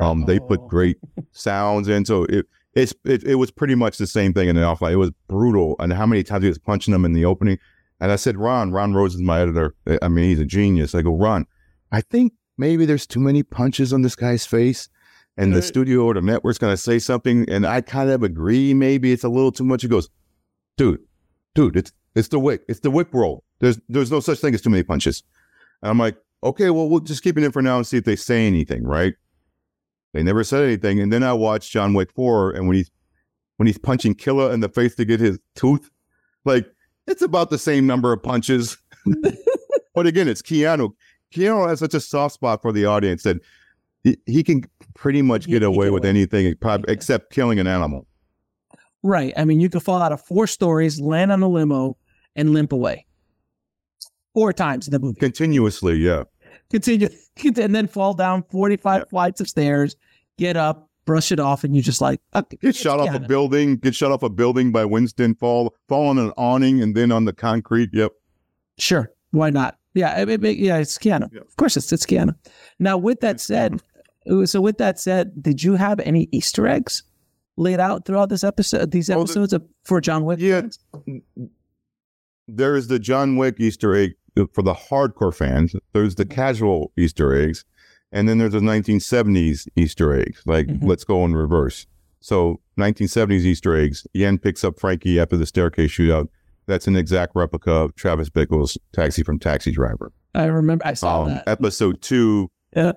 um, they put great sounds in. So it it's it, it was pretty much the same thing in an offline. It was brutal. And how many times he was punching them in the opening. And I said, Ron, Ron Rose is my editor. I mean, he's a genius. I go, Ron, I think maybe there's too many punches on this guy's face. And the studio or the network's going to say something, and I kind of agree. Maybe it's a little too much. He goes, dude, dude, it's it's the Wick. It's the Wick roll. There's there's no such thing as too many punches. And I'm like, okay, well, we'll just keep it in for now and see if they say anything, right? They never said anything. And then I watched John Wick four, and when he's, when he's punching Killer in the face to get his tooth, like, it's about the same number of punches. But again, it's Keanu. Keanu has such a soft spot for the audience that he, he can pretty much get away with anything except killing an animal. Right. I mean, you could fall out of four stories, land on a limo, and limp away. Four times in the movie. Continuously, yeah. Continue, and then fall down forty-five yeah. flights of stairs, get up, brush it off, and you're just like... Okay, get shot off a building, get shot off a building by Winston, fall, fall on an awning, and then on the concrete, yep. Sure, why not? Yeah, it, it, yeah it's Keanu. Yeah. Of course it's, it's Keanu. Now, with that it's said... Keanu. So with that said, did you have any Easter eggs laid out throughout this episode, these episodes oh, the, of, for John Wick? Yeah, fans? There is the John Wick Easter egg for the hardcore fans. There's the casual Easter eggs. And then there's the nineteen seventies Easter eggs, like mm-hmm. let's go in reverse. So nineteen seventies Easter eggs, Yen picks up Frankie after the staircase shootout. That's an exact replica of Travis Bickle's taxi from Taxi Driver. I remember, I saw um, that. Episode two. Yeah.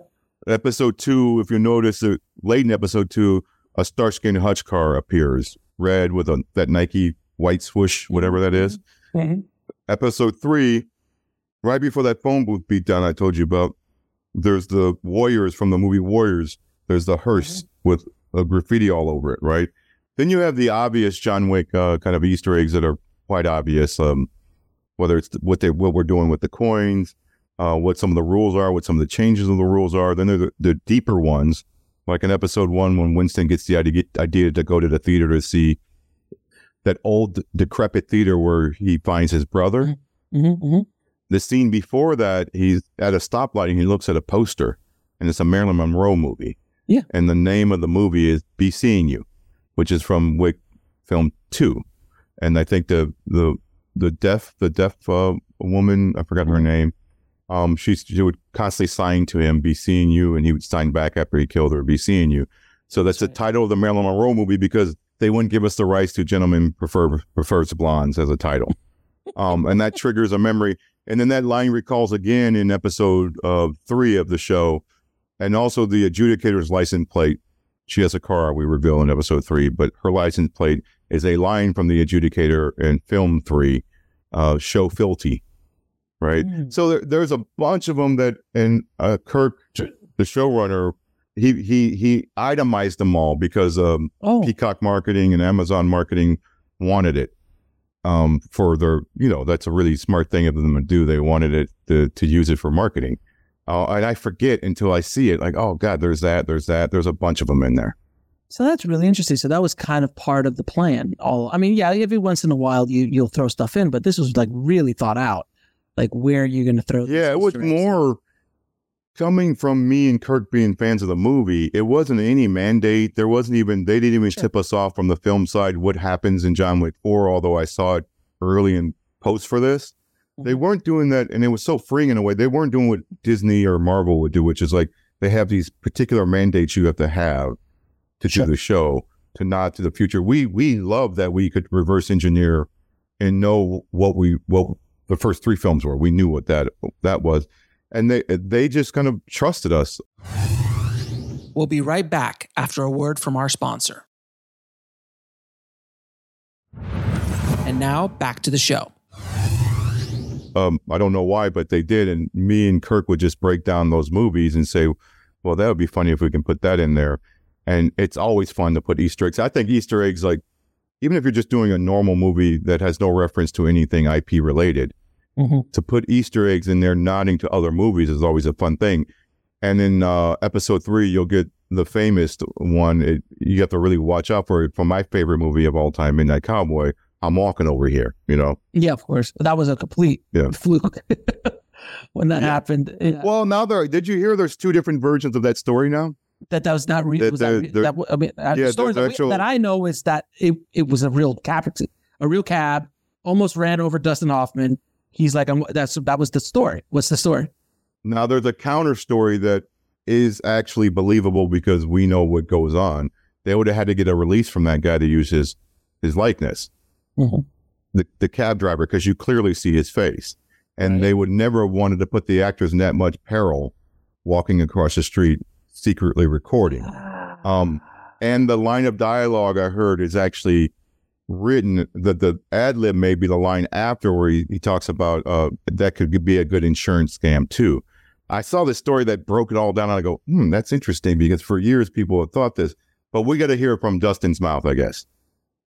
Episode two, if you notice, uh, late in episode two, a Starsky and Hutch car appears, red with a, that Nike white swoosh, whatever that is. Mm-hmm. Episode three, right before that phone booth beatdown I told you about, there's the Warriors from the movie Warriors. There's the hearse mm-hmm. with a graffiti all over it, right? Then you have the obvious John Wick uh, kind of Easter eggs that are quite obvious, um, whether it's what they what we're doing with the coins, Uh, what some of the rules are, what some of the changes of the rules are. Then there are the deeper ones, like in episode one, when Winston gets the idea, idea to go to the theater to see that old decrepit theater where he finds his brother. Mm-hmm, mm-hmm. The scene before that, he's at a stoplight and he looks at a poster, and it's a Marilyn Monroe movie. Yeah. And the name of the movie is Be Seeing You, which is from Wick Film two. And I think the the the deaf, the deaf uh, woman, I forgot her name, Um, she, she would constantly sign to him, "Be seeing you," and he would sign back after he killed her, "Be seeing you." So that's the title of the Marilyn Monroe movie because they wouldn't give us the rights to "Gentlemen Prefer Prefers Blondes" as a title, um, and that triggers a memory. And then that line recalls again in episode uh, three of the show, and also the adjudicator's license plate. She has a car we reveal in episode three, but her license plate is a line from the adjudicator in film three, uh, "Show Filthy." Right. Mm. So there, there's a bunch of them that, and uh, Kirk, the showrunner, he he he itemized them all because um, oh. Peacock Marketing and Amazon Marketing wanted it um, for their, you know, that's a really smart thing of them to do. They wanted it to, to use it for marketing. Uh, and I forget until I see it, like, oh, God, there's that, there's that. There's a bunch of them in there. So that's really interesting. So that was kind of part of the plan. All I mean, yeah, every once in a while you, you'll throw stuff in, but this was like really thought out. Like, where are you going to throw? Yeah, it was more coming from me and Kirk being fans of the movie. It wasn't any mandate. There wasn't even, they didn't even sure. tip us off from the film side what happens in John Wick four, although I saw it early in post for this. Mm-hmm. They weren't doing that, and it was so freeing in a way. They weren't doing what Disney or Marvel would do, which is like they have these particular mandates you have to have to sure. do the show, to nod to the future. We we love that we could reverse engineer and know what we, what the first three films were. We knew what that that was. and they they just kind of trusted us. We'll be right back after a word from our sponsor. And now back to the show. Um, I don't know why, but they did. And me and Kirk would just break down those movies and say, well, that would be funny if we can put that in there. And it's always fun to put Easter eggs. I think Easter eggs, like, even if you're just doing a normal movie that has no reference to anything I P related, mm-hmm. to put Easter eggs in there nodding to other movies is always a fun thing. And in uh, episode three, you'll get the famous one. It, you have to really watch out for it. For my favorite movie of all time, Midnight Cowboy, I'm walking over here, you know? Yeah, of course. That was a complete yeah. fluke when that yeah. happened. Yeah. Well, now there, did you hear there's two different versions of that story now? That that was not real. That, that, re- that, I mean, yeah, the story that, that I know is that it, it was a real cab, a real cab almost ran over Dustin Hoffman. He's like, I'm, that's that was the story. What's the story? Now there's a counter story that is actually believable because we know what goes on. They would have had to get a release from that guy to use his his likeness, mm-hmm. the the cab driver, because you clearly see his face, and right. they would never have wanted to put the actors in that much peril, walking across the street. Secretly recording. Um, and the line of dialogue I heard is actually written, that the ad lib may be the line after where he, he talks about uh, that could be a good insurance scam too. I saw this story that broke it all down and I go, hmm, that's interesting because for years people have thought this, but we got to hear it from Dustin's mouth, I guess.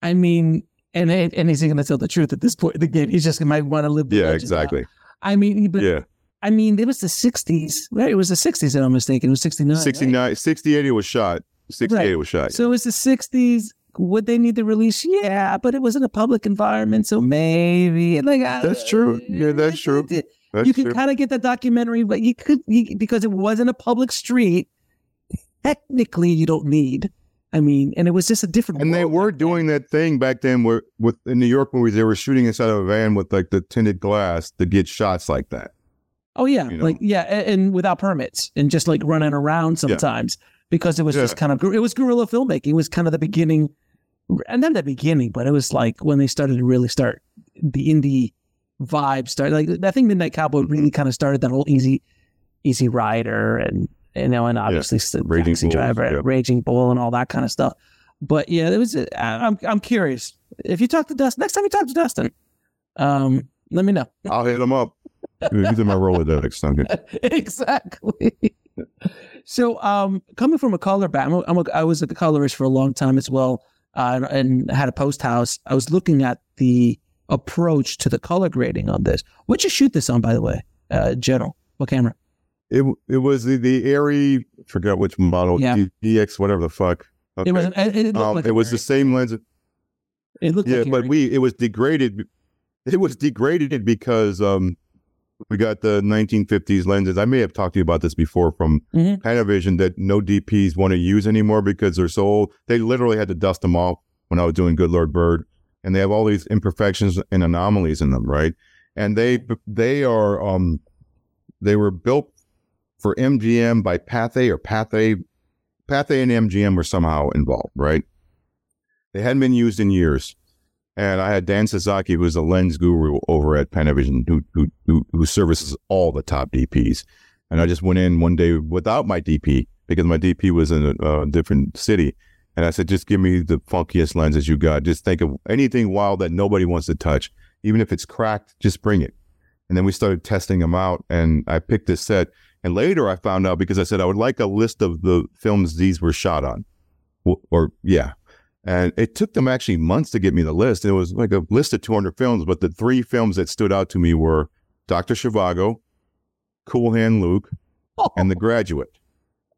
I mean, and, and he's going to tell the truth at this point in the game. He's just going to want to live the yeah, exactly. Now. I mean, but yeah. I mean, it was the sixties, right? It was the sixties, if I'm mistaken. It was sixty-nine. sixty-nine, right? sixty-eight, it was shot. sixty-eight, right. It was shot. So it was the sixties. Would they need to release? Yeah, but it was in a public environment, so maybe. Like That's I, true. Yeah, that's it, true. It, that's you can kind of get the documentary, but you could, you, because it wasn't a public street, technically you don't need. I mean, and it was just a different And world they were doing then. That thing back then where, with in New York movies, they were shooting inside of a van with like the tinted glass to get shots like that. Oh, yeah. You know? Like, yeah. And, and without permits and just like running around sometimes yeah. because it was yeah. just kind of, it was guerrilla filmmaking. It was kind of the beginning and then the beginning, but it was like when they started to really start the indie vibe started. Like, I think Midnight Cowboy mm-hmm. really kind of started that whole easy, easy rider and, you know, and obviously yeah. the Taxi Driver, yeah. Raging Bull and all that kind of stuff. But yeah, it was, I, I'm, I'm curious if you talk to Dustin, next time you talk to Dustin, um, let me know. I'll hit him up. He's in my Rolodex. I'm good. Exactly. So, um, coming from a color background, I'm a, I was a colorist for a long time as well, uh, and had a post house. I was looking at the approach to the color grading on this. What'd you shoot this on, by the way, uh, General? What camera? It it was the, the Arri, forgot which model, yeah. D X, whatever the fuck. Okay. It was an, it, it, um, like it was Arri. The same lens. It looked yeah, like but Arri. we it was degraded. It was degraded because. Um, We got the nineteen fifties lenses. I may have talked to you about this before from mm-hmm. Panavision that no D Ps want to use anymore because they're so old. They literally had to dust them off when I was doing Good Lord Bird. And they have all these imperfections and anomalies in them, right? And they they are um they were built for M G M by Pathé or Pathé. Pathé and M G M were somehow involved, right? They hadn't been used in years. And I had Dan Sasaki, who's a lens guru over at Panavision, who, who who who services all the top D Ps. And I just went in one day without my D P because my D P was in a uh, different city. And I said, just give me the funkiest lenses you got. Just think of anything wild that nobody wants to touch. Even if it's cracked, just bring it. And then we started testing them out. And I picked this set. And later I found out because I said, I would like a list of the films these were shot on. Or, or yeah. And it took them actually months to get me the list. It was like a list of two hundred films, but the three films that stood out to me were Doctor Zhivago, Cool Hand Luke, oh. and The Graduate.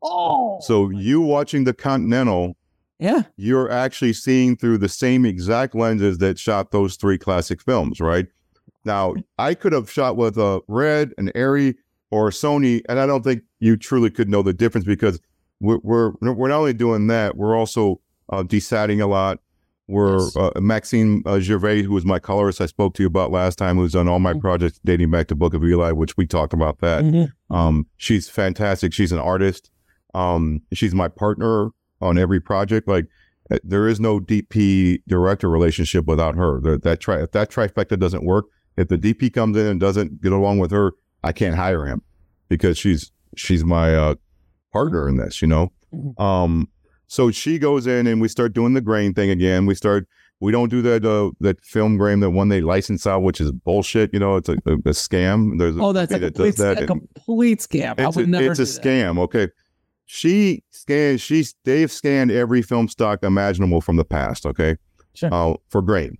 Oh, so you watching The Continental, yeah, you're actually seeing through the same exact lenses that shot those three classic films, right? Now, I could have shot with a Red, an Arri, or a Sony, and I don't think you truly could know the difference because we're we're, we're not only doing that, we're also... Uh, deciding a lot were yes. uh, Maxine uh, Gervais, who was my colorist I spoke to you about last time, who's done all my mm-hmm. projects dating back to Book of Eli, which we talked about that. Mm-hmm. Um, she's fantastic. She's an artist. Um, she's my partner on every project. Like there is no D P director relationship without her. The, that tri- if that trifecta doesn't work, if the D P comes in and doesn't get along with her, I can't hire him because she's she's my uh, partner in this, you know. Mm-hmm. Um, so she goes in and we start doing the grain thing again. We start we don't do that uh, that film grain that one they license out, which is bullshit. You know, it's a, a, a scam. There's oh, that's a, that complete, that a complete scam. I would a, never. It's a scam. That. Okay. She scanned, she's, they've scanned every film stock imaginable from the past, okay, sure. uh, for grain.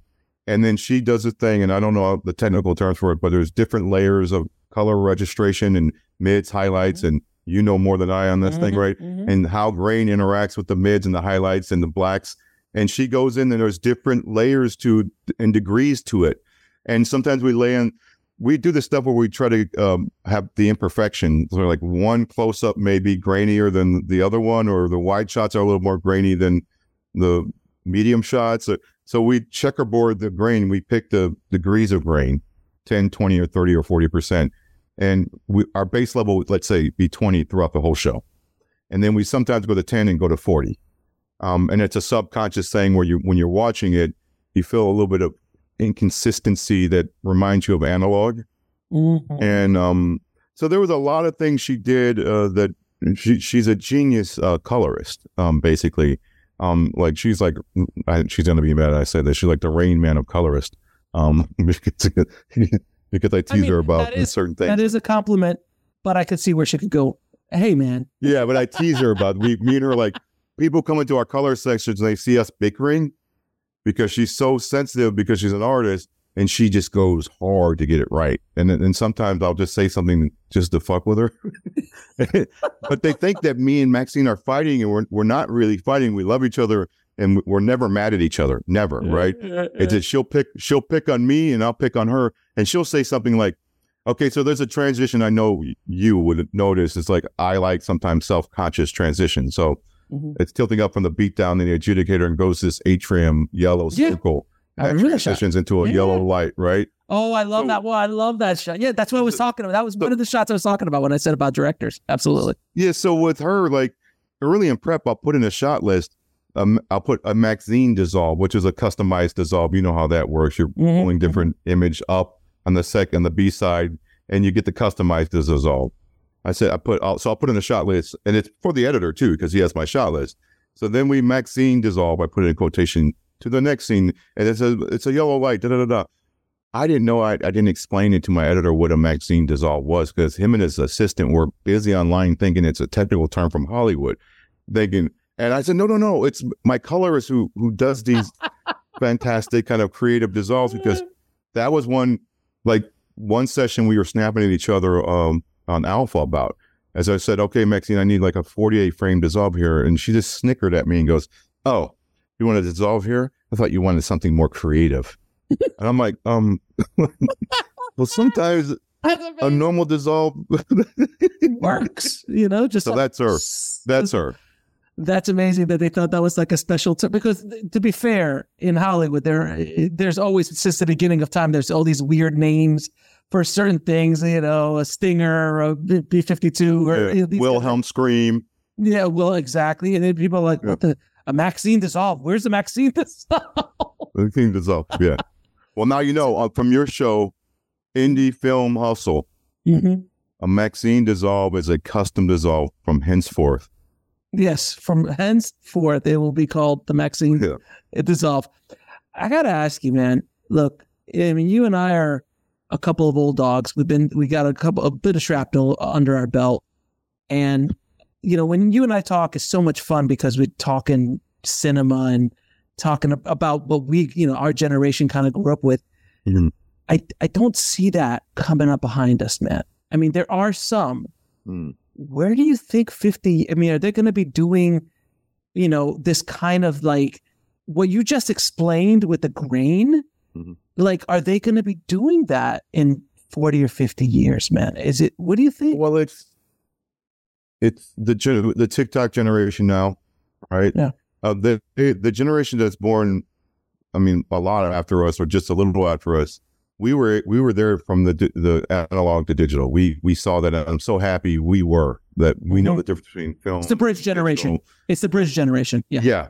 And then she does a thing, and I don't know the technical terms for it, but there's different layers of color registration and mids, highlights, mm-hmm. and you know more than I on this mm-hmm. thing, right? Mm-hmm. And how grain interacts with the mids and the highlights and the blacks. And she goes in, and there's different layers to and degrees to it. And sometimes we lay in, we do this stuff where we try to um, have the imperfection. So like one close-up may be grainier than the other one, or the wide shots are a little more grainy than the medium shots. So, so we checkerboard the grain. We pick the degrees of grain, ten, twenty, or thirty, or forty percent. And we, our base level would, let's say, be twenty throughout the whole show. And then we sometimes go to ten and go to forty. Um, and it's a subconscious thing where you, when you're watching it, you feel a little bit of inconsistency that reminds you of analog. Mm-hmm. And um, so there was a lot of things she did uh, that she, she's a genius uh, colorist, um, basically. Um, like she's like, I, she's going to be mad I said that. She's like the Rain Man of colorist. Um, because, because I tease I mean, her about is, certain things. That is a compliment, but I could see where she could go, hey, man. Yeah, but I tease her about, we meet her like, people come into our color sections and they see us bickering, because she's so sensitive, because she's an artist, and she just goes hard to get it right. And and sometimes I'll just say something just to fuck with her. But they think that me and Maxine are fighting, and we're we're not really fighting. We love each other, and we're never mad at each other, never, right? It's that she'll pick she'll pick on me, and I'll pick on her, and she'll say something like, okay, so there's a transition I know you would notice. It's like, I like sometimes self-conscious transition, so... Mm-hmm. It's tilting up from the beat down in the adjudicator and goes this atrium yellow yeah. circle. I remember that transitions shot. Into a yeah. yellow light, right? Oh, I love so, that one. I love that shot. Yeah, that's what I was talking about. That was so, one of the shots I was talking about when I said about directors. Absolutely. Yeah, so with her, like, early in prep, I'll put in a shot list. Um, I'll put a Maxine dissolve, which is a customized dissolve. You know how that works. You're mm-hmm. pulling different mm-hmm. image up on the sec, on the B side, and you get the customized dissolve. I said, I put, I'll, so I'll put in a shot list, and it's for the editor too, because he has my shot list. So then we Maxine dissolve, I put it in quotation to the next scene, and it says, it's a yellow light, da da da da. I didn't know, I, I didn't explain it to my editor what a Maxine dissolve was, because him and his assistant were busy online thinking it's a technical term from Hollywood. Thinking, and I said, no, no, no, it's my colorist who, who does these fantastic kind of creative dissolves, because that was one, like one session we were snapping at each other, um, on Alpha about, as I said, okay, Maxine, I need like a forty-eight frame dissolve here. And she just snickered at me and goes, oh, you want to dissolve here? I thought you wanted something more creative. And I'm like, um, well, sometimes a normal dissolve works, you know, just so like, that's her. That's her. That's amazing that they thought that was like a special term, because to be fair, in Hollywood, there, there's always, since the beginning of time, there's all these weird names for certain things, you know, a stinger, a B fifty-two, or yeah. you know, Wilhelm guys. Scream. Yeah, well, exactly. And then people are like, yeah. what the, a Maxine dissolve? Where's the Maxine dissolve? Maxine dissolve, yeah. Well, now you know, uh, from your show, Indie Film Hustle, mm-hmm. a Maxine dissolve is a custom dissolve from henceforth. Yes, from henceforth, it will be called the Maxine yeah. dissolve. I got to ask you, man, look, I mean, you and I are a couple of old dogs. We've been, we got a couple, a bit of shrapnel under our belt. And, you know, when you and I talk, it's so much fun because we're talking cinema and talking about what we, you know, our generation kind of grew up with. Mm-hmm. I, I don't see that coming up behind us, man. I mean, there are some. Mm. Where do you think fifty, I mean, are they going to be doing, you know, this kind of like what you just explained with the grain? Mm-hmm. Like, are they going to be doing that in forty or fifty years, man? Is it? What do you think? Well, it's it's the the TikTok generation now, right? Yeah. Uh, the the generation that's born, I mean, a lot after us, or just a little after us. We were we were there from the the analog to digital. We we saw that. I'm so happy we were that we know mm-hmm. the difference between film. It's the bridge generation. Digital. It's the bridge generation. Yeah. Yeah.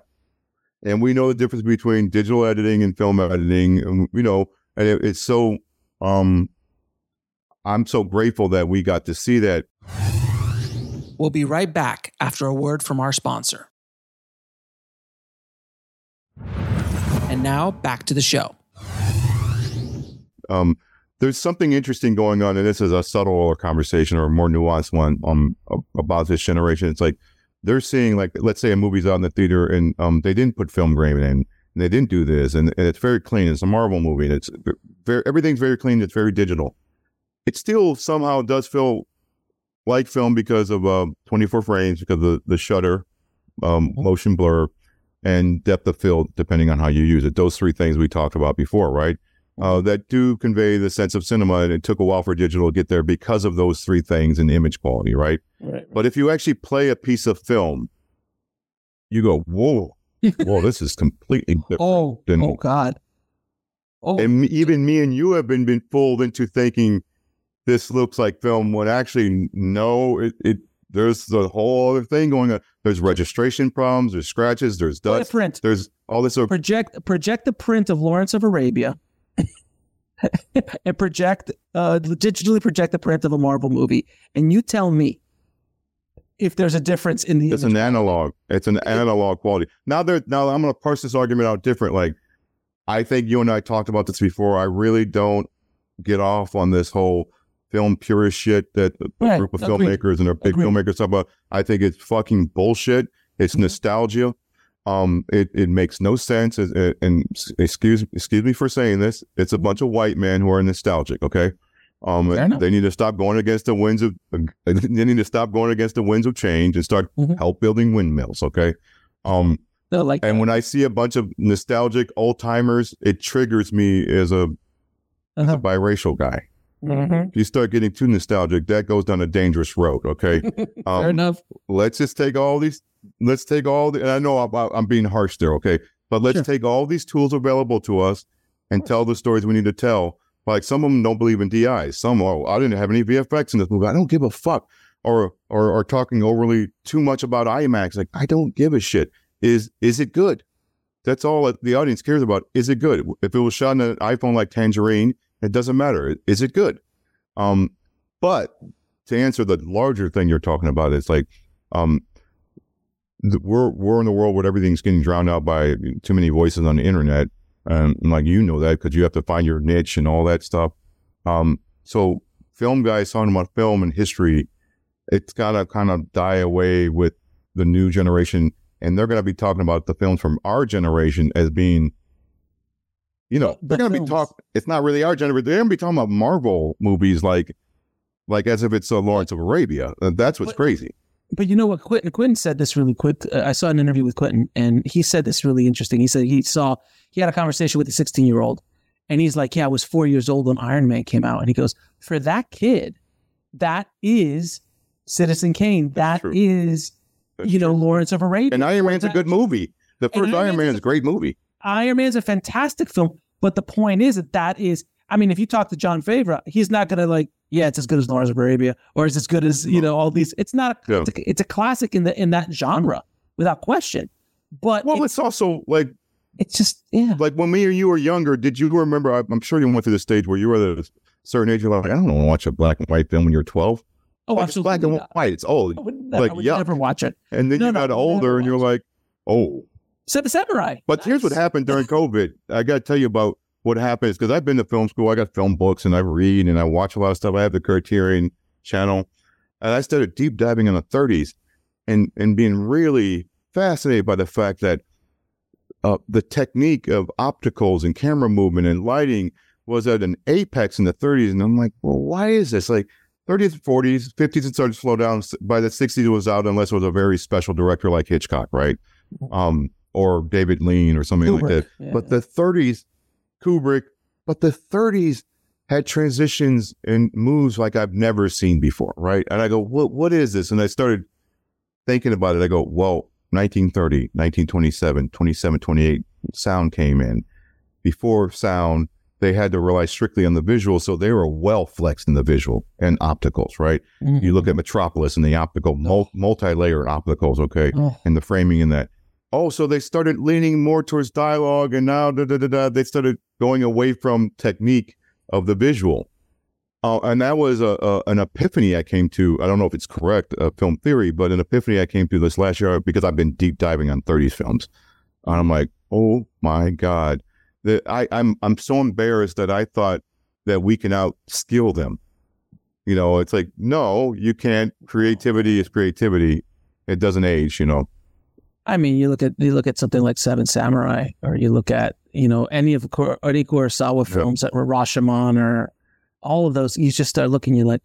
And we know the difference between digital editing and film editing, and, you know, and it, it's so, um, I'm so grateful that we got to see that. We'll be right back after a word from our sponsor. And now, back to the show. Um, there's something interesting going on, and this is a subtle conversation or a more nuanced one um, about this generation. It's like they're seeing, like, let's say a movie's out in the theater, and um, they didn't put film grain in. And they didn't do this, and, and it's very clean. It's a Marvel movie. And it's very, everything's very clean. It's very digital. It still somehow does feel like film because of uh, twenty-four frames, because of the, the shutter, um, motion blur, and depth of field, depending on how you use it. Those three things we talked about before, right? Uh, that do convey the sense of cinema, and it took a while for digital to get there because of those three things and image quality, right? Right. But if you actually play a piece of film, you go, whoa. Whoa, this is completely different. Oh, than, oh God. Oh. And even me and you have been, been fooled into thinking this looks like film when actually, no, it, it there's the whole other thing going on. There's registration problems, there's scratches, there's dust. Print. There's all this. Sort of- project project the print of Lawrence of Arabia and project, uh, digitally project the print of a Marvel movie. And you tell me if there's a difference in the it's image. an analog it's an analog quality. Now there now I'm going to parse this argument out different. Like, I think you and I talked about this before. I really don't get off on this whole film purist shit that a right. group of Agreed. filmmakers and their big Agreed. filmmakers talk about. I think it's fucking bullshit. It's mm-hmm. nostalgia. um it it makes no sense. And, and excuse excuse me for saying this, it's a bunch of white men who are nostalgic, okay? Um, they need to stop going against the winds of. Uh, they need to stop going against the winds of change and start mm-hmm. help building windmills. Okay, um, like and that. When I see a bunch of nostalgic old timers, it triggers me as a, uh-huh. as a biracial guy. Mm-hmm. If you start getting too nostalgic, that goes down a dangerous road. Okay, um, fair enough. Let's just take all these. Let's take all the. And I know I'm, I'm being harsh there. Okay, but let's sure. take all these tools available to us and tell the stories we need to tell. Like, some of them don't believe in D Is. Some, oh, I didn't have any V F X in this movie. I don't give a fuck. Or or or talking overly too much about IMAX. Like, I don't give a shit. Is is it good? That's all the audience cares about. Is it good? If it was shot on an iPhone like Tangerine, it doesn't matter. Is it good? Um, but to answer the larger thing you're talking about, it's like um, the, we're we're in a world where everything's getting drowned out by too many voices on the internet. And um, like, you know that, because you have to find your niche and all that stuff. Um, so film guys talking about film and history, it's got to kind of die away with the new generation. And they're going to be talking about the films from our generation as being, you know, they're the going to be talking. It's not really our generation. They're going to be talking about Marvel movies like like as if it's uh, Lawrence of Arabia. Uh, that's what's but, crazy. But you know what? Quentin, Quentin said this really quick. Uh, I saw an interview with Quentin, and he said this really interesting. He said he saw... He had a conversation with a sixteen-year-old, and he's like, yeah, I was four years old when Iron Man came out. And he goes, for that kid, that is Citizen Kane. That is, That's you know, true. Lawrence of Arabia. And Iron Man's a good movie. The first Iron Man is a great movie. Iron Man's a fantastic film. But the point is that that is, I mean, if you talk to John Favreau, he's not going to like, yeah, it's as good as Lawrence of Arabia, or it's as good as, you know, all these. It's not, a, yeah. it's, a, it's a classic in the in that genre, without question. But Well, it's, it's also like, It's just, yeah. Like, when me or you were younger, did you remember, I'm sure you went through the stage where you were at a certain age, you're like, I don't want to watch a black and white film when you're twelve. Oh, like, absolutely. It's black and not. white, it's old. I like, I would yuck. never watch it. And then no, you no, got older and you're like, oh. Samurai. But nice. Here's what happened during COVID. I got to tell you about what happens, because I've been to film school. I got film books and I read and I watch a lot of stuff. I have the Criterion channel. And I started deep diving in the thirties and, and being really fascinated by the fact that Uh, the technique of opticals and camera movement and lighting was at an apex in the thirties. And I'm like, well, why is this? Like, thirties, forties, fifties, it started to slow down. By the sixties, it was out, unless it was a very special director like Hitchcock, right? Um, or David Lean or something Kubrick. like that. Yeah. But the thirties, Kubrick, but the thirties had transitions and moves like I've never seen before, right? And I go, what, what is this? And I started thinking about it. I go, well, nineteen thirty, nineteen twenty-seven, twenty-seven, twenty-eight, sound came in. Before sound, they had to rely strictly on the visual, so they were well flexed in the visual and opticals, right? Mm-hmm. You look at Metropolis and the optical, mul- multi-layered opticals, okay, oh. and the framing in that. Oh, so they started leaning more towards dialogue, and now da, da, da, da, they started going away from technique of the visual. Uh, and that was a, a, an epiphany I came to. I don't know if it's correct, uh, film theory, but an epiphany I came to this last year because I've been deep diving on thirties films. And I'm like, oh my God. The, I, I'm I'm so embarrassed that I thought that we can outskill them. You know, it's like, no, you can't. Creativity is creativity. It doesn't age, you know. I mean, you look at you look at something like Seven Samurai, or you look at, you know, any of any Kurosawa films yeah. that were Rashomon or all of those. You just start looking, you're like,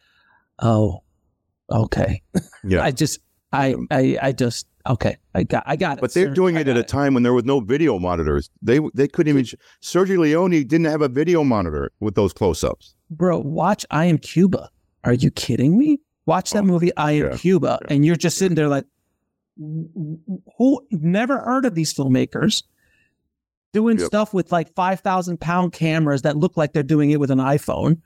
oh, okay. Yeah. I just, I, I, I just, okay, I got, I got it. But they're doing it at a time when there was no video monitors. They, they couldn't even. Sergio Leone didn't have a video monitor with those close-ups. Bro, watch I Am Cuba. Are you kidding me? Watch that movie, I Am yeah. Cuba, yeah. and you're just sitting there like, who? Never heard of these filmmakers doing yep. stuff with like five thousand pound cameras that look like they're doing it with an iPhone.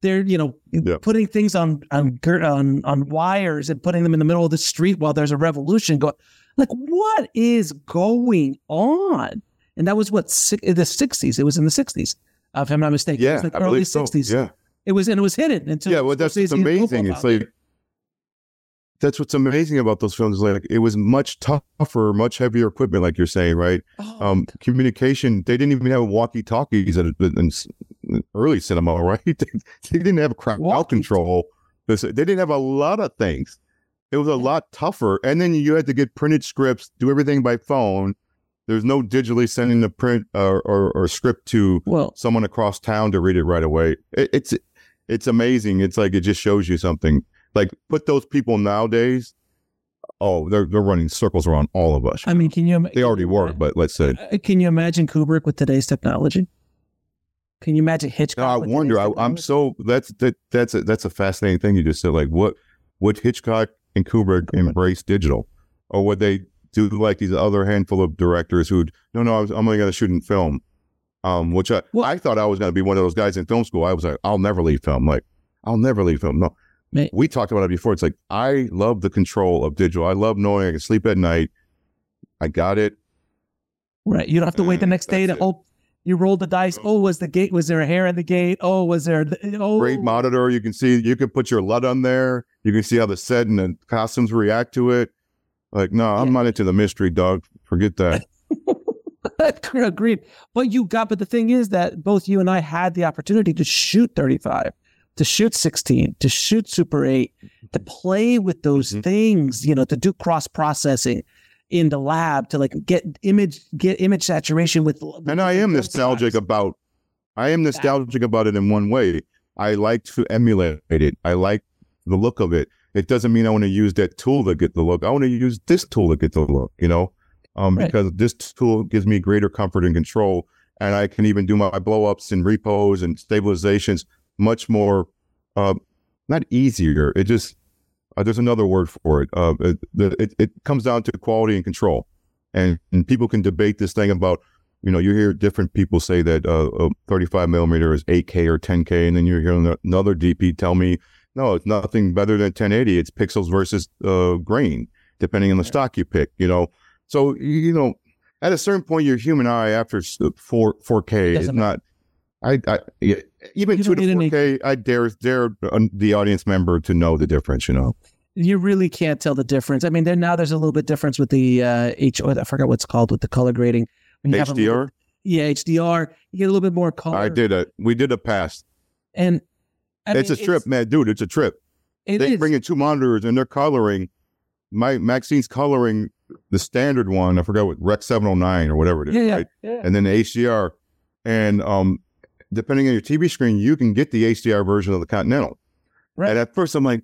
They're, you know, yep. putting things on, on on on wires and putting them in the middle of the street while there's a revolution going. Like, what is going on? And that was what si- the sixties. It was in the sixties, if I'm not mistaken. Yeah, it was like I early so. sixties. Yeah, it was, and it was hidden. Until yeah, well, that's what's amazing. It's like. It. That's what's amazing about those films. Like, it was much tougher, much heavier equipment, like you're saying, right? Oh, um, communication. They didn't even have walkie-talkies in, in early cinema, right? They, they didn't have crowd control. They didn't have a lot of things. It was a lot tougher. And then you had to get printed scripts, do everything by phone. There's no digitally sending the print or, or, or script to well, someone across town to read it right away. It, it's it's amazing. It's like it just shows you something. Like, put those people nowadays, oh, they're they're running circles around all of us. I mean, can you imagine? They already were, but let's say. Can you imagine Kubrick with today's technology? Can you imagine Hitchcock? No, I with wonder. I, I'm so, that's that, that's a, that's a fascinating thing you just said. Like, what would Hitchcock and Kubrick embrace digital? Or would they do like these other handful of directors who'd, no, no, I was, I'm only going to shoot in film, um, which I, well, I thought I was going to be one of those guys in film school. I was like, I'll never leave film. Like, I'll never leave film. No. Mate. We talked about it before. It's like, I love the control of digital. I love knowing I can sleep at night. I got it. Right. You don't have to and wait the next day to, it. oh, you rolled the dice. Oh, was the gate, was there a hair in the gate? Oh, was there, oh. Great monitor. You can see, you can put your L U T on there. You can see how the set and the costumes react to it. Like, no, I'm yeah. not into the mystery, dog. Forget that. Agreed. But you got, but the thing is that both you and I had the opportunity to shoot thirty-five. To shoot sixteen, to shoot Super eight, to play with those mm-hmm. things, you know, to do cross-processing in the lab, to like get image get image saturation with. with and I am nostalgic types. about, I am nostalgic about it in one way. I like to emulate it. I like the look of it. It doesn't mean I want to use that tool to get the look. I want to use this tool to get the look, you know, um, right. because this tool gives me greater comfort and control. And I can even do my blow-ups and repos and stabilizations much more, uh, not easier. It just, uh, there's another word for it. Uh, it, it. It comes down to quality and control. And and people can debate this thing about, you know, you hear different people say that uh, a thirty-five millimeter is eight K or ten K. And then you're hearing another D P tell me, no, it's nothing better than ten eighty. It's pixels versus uh, grain, depending on the stock you pick, you know. So, you know, at a certain point, your human eye after four, four K is not, I, I even two to four K, any... I dare dare the audience member to know the difference. You know, you really can't tell the difference. I mean, there now there's a little bit difference with the uh, H. I forgot what's called with the color grading. When you H D R. Have a, yeah, H D R. You get a little bit more color. I did a. We did a pass. And I it's mean, a trip, it's, man, dude. It's a trip. It they is. bring in two monitors and they're coloring. My Maxine's coloring the standard one. I forgot what Rec seven oh nine or whatever it is. Yeah, yeah, right? yeah. And then the H D R, and um. depending on your T V screen, you can get the H D R version of the Continental. Right. And at first I'm like,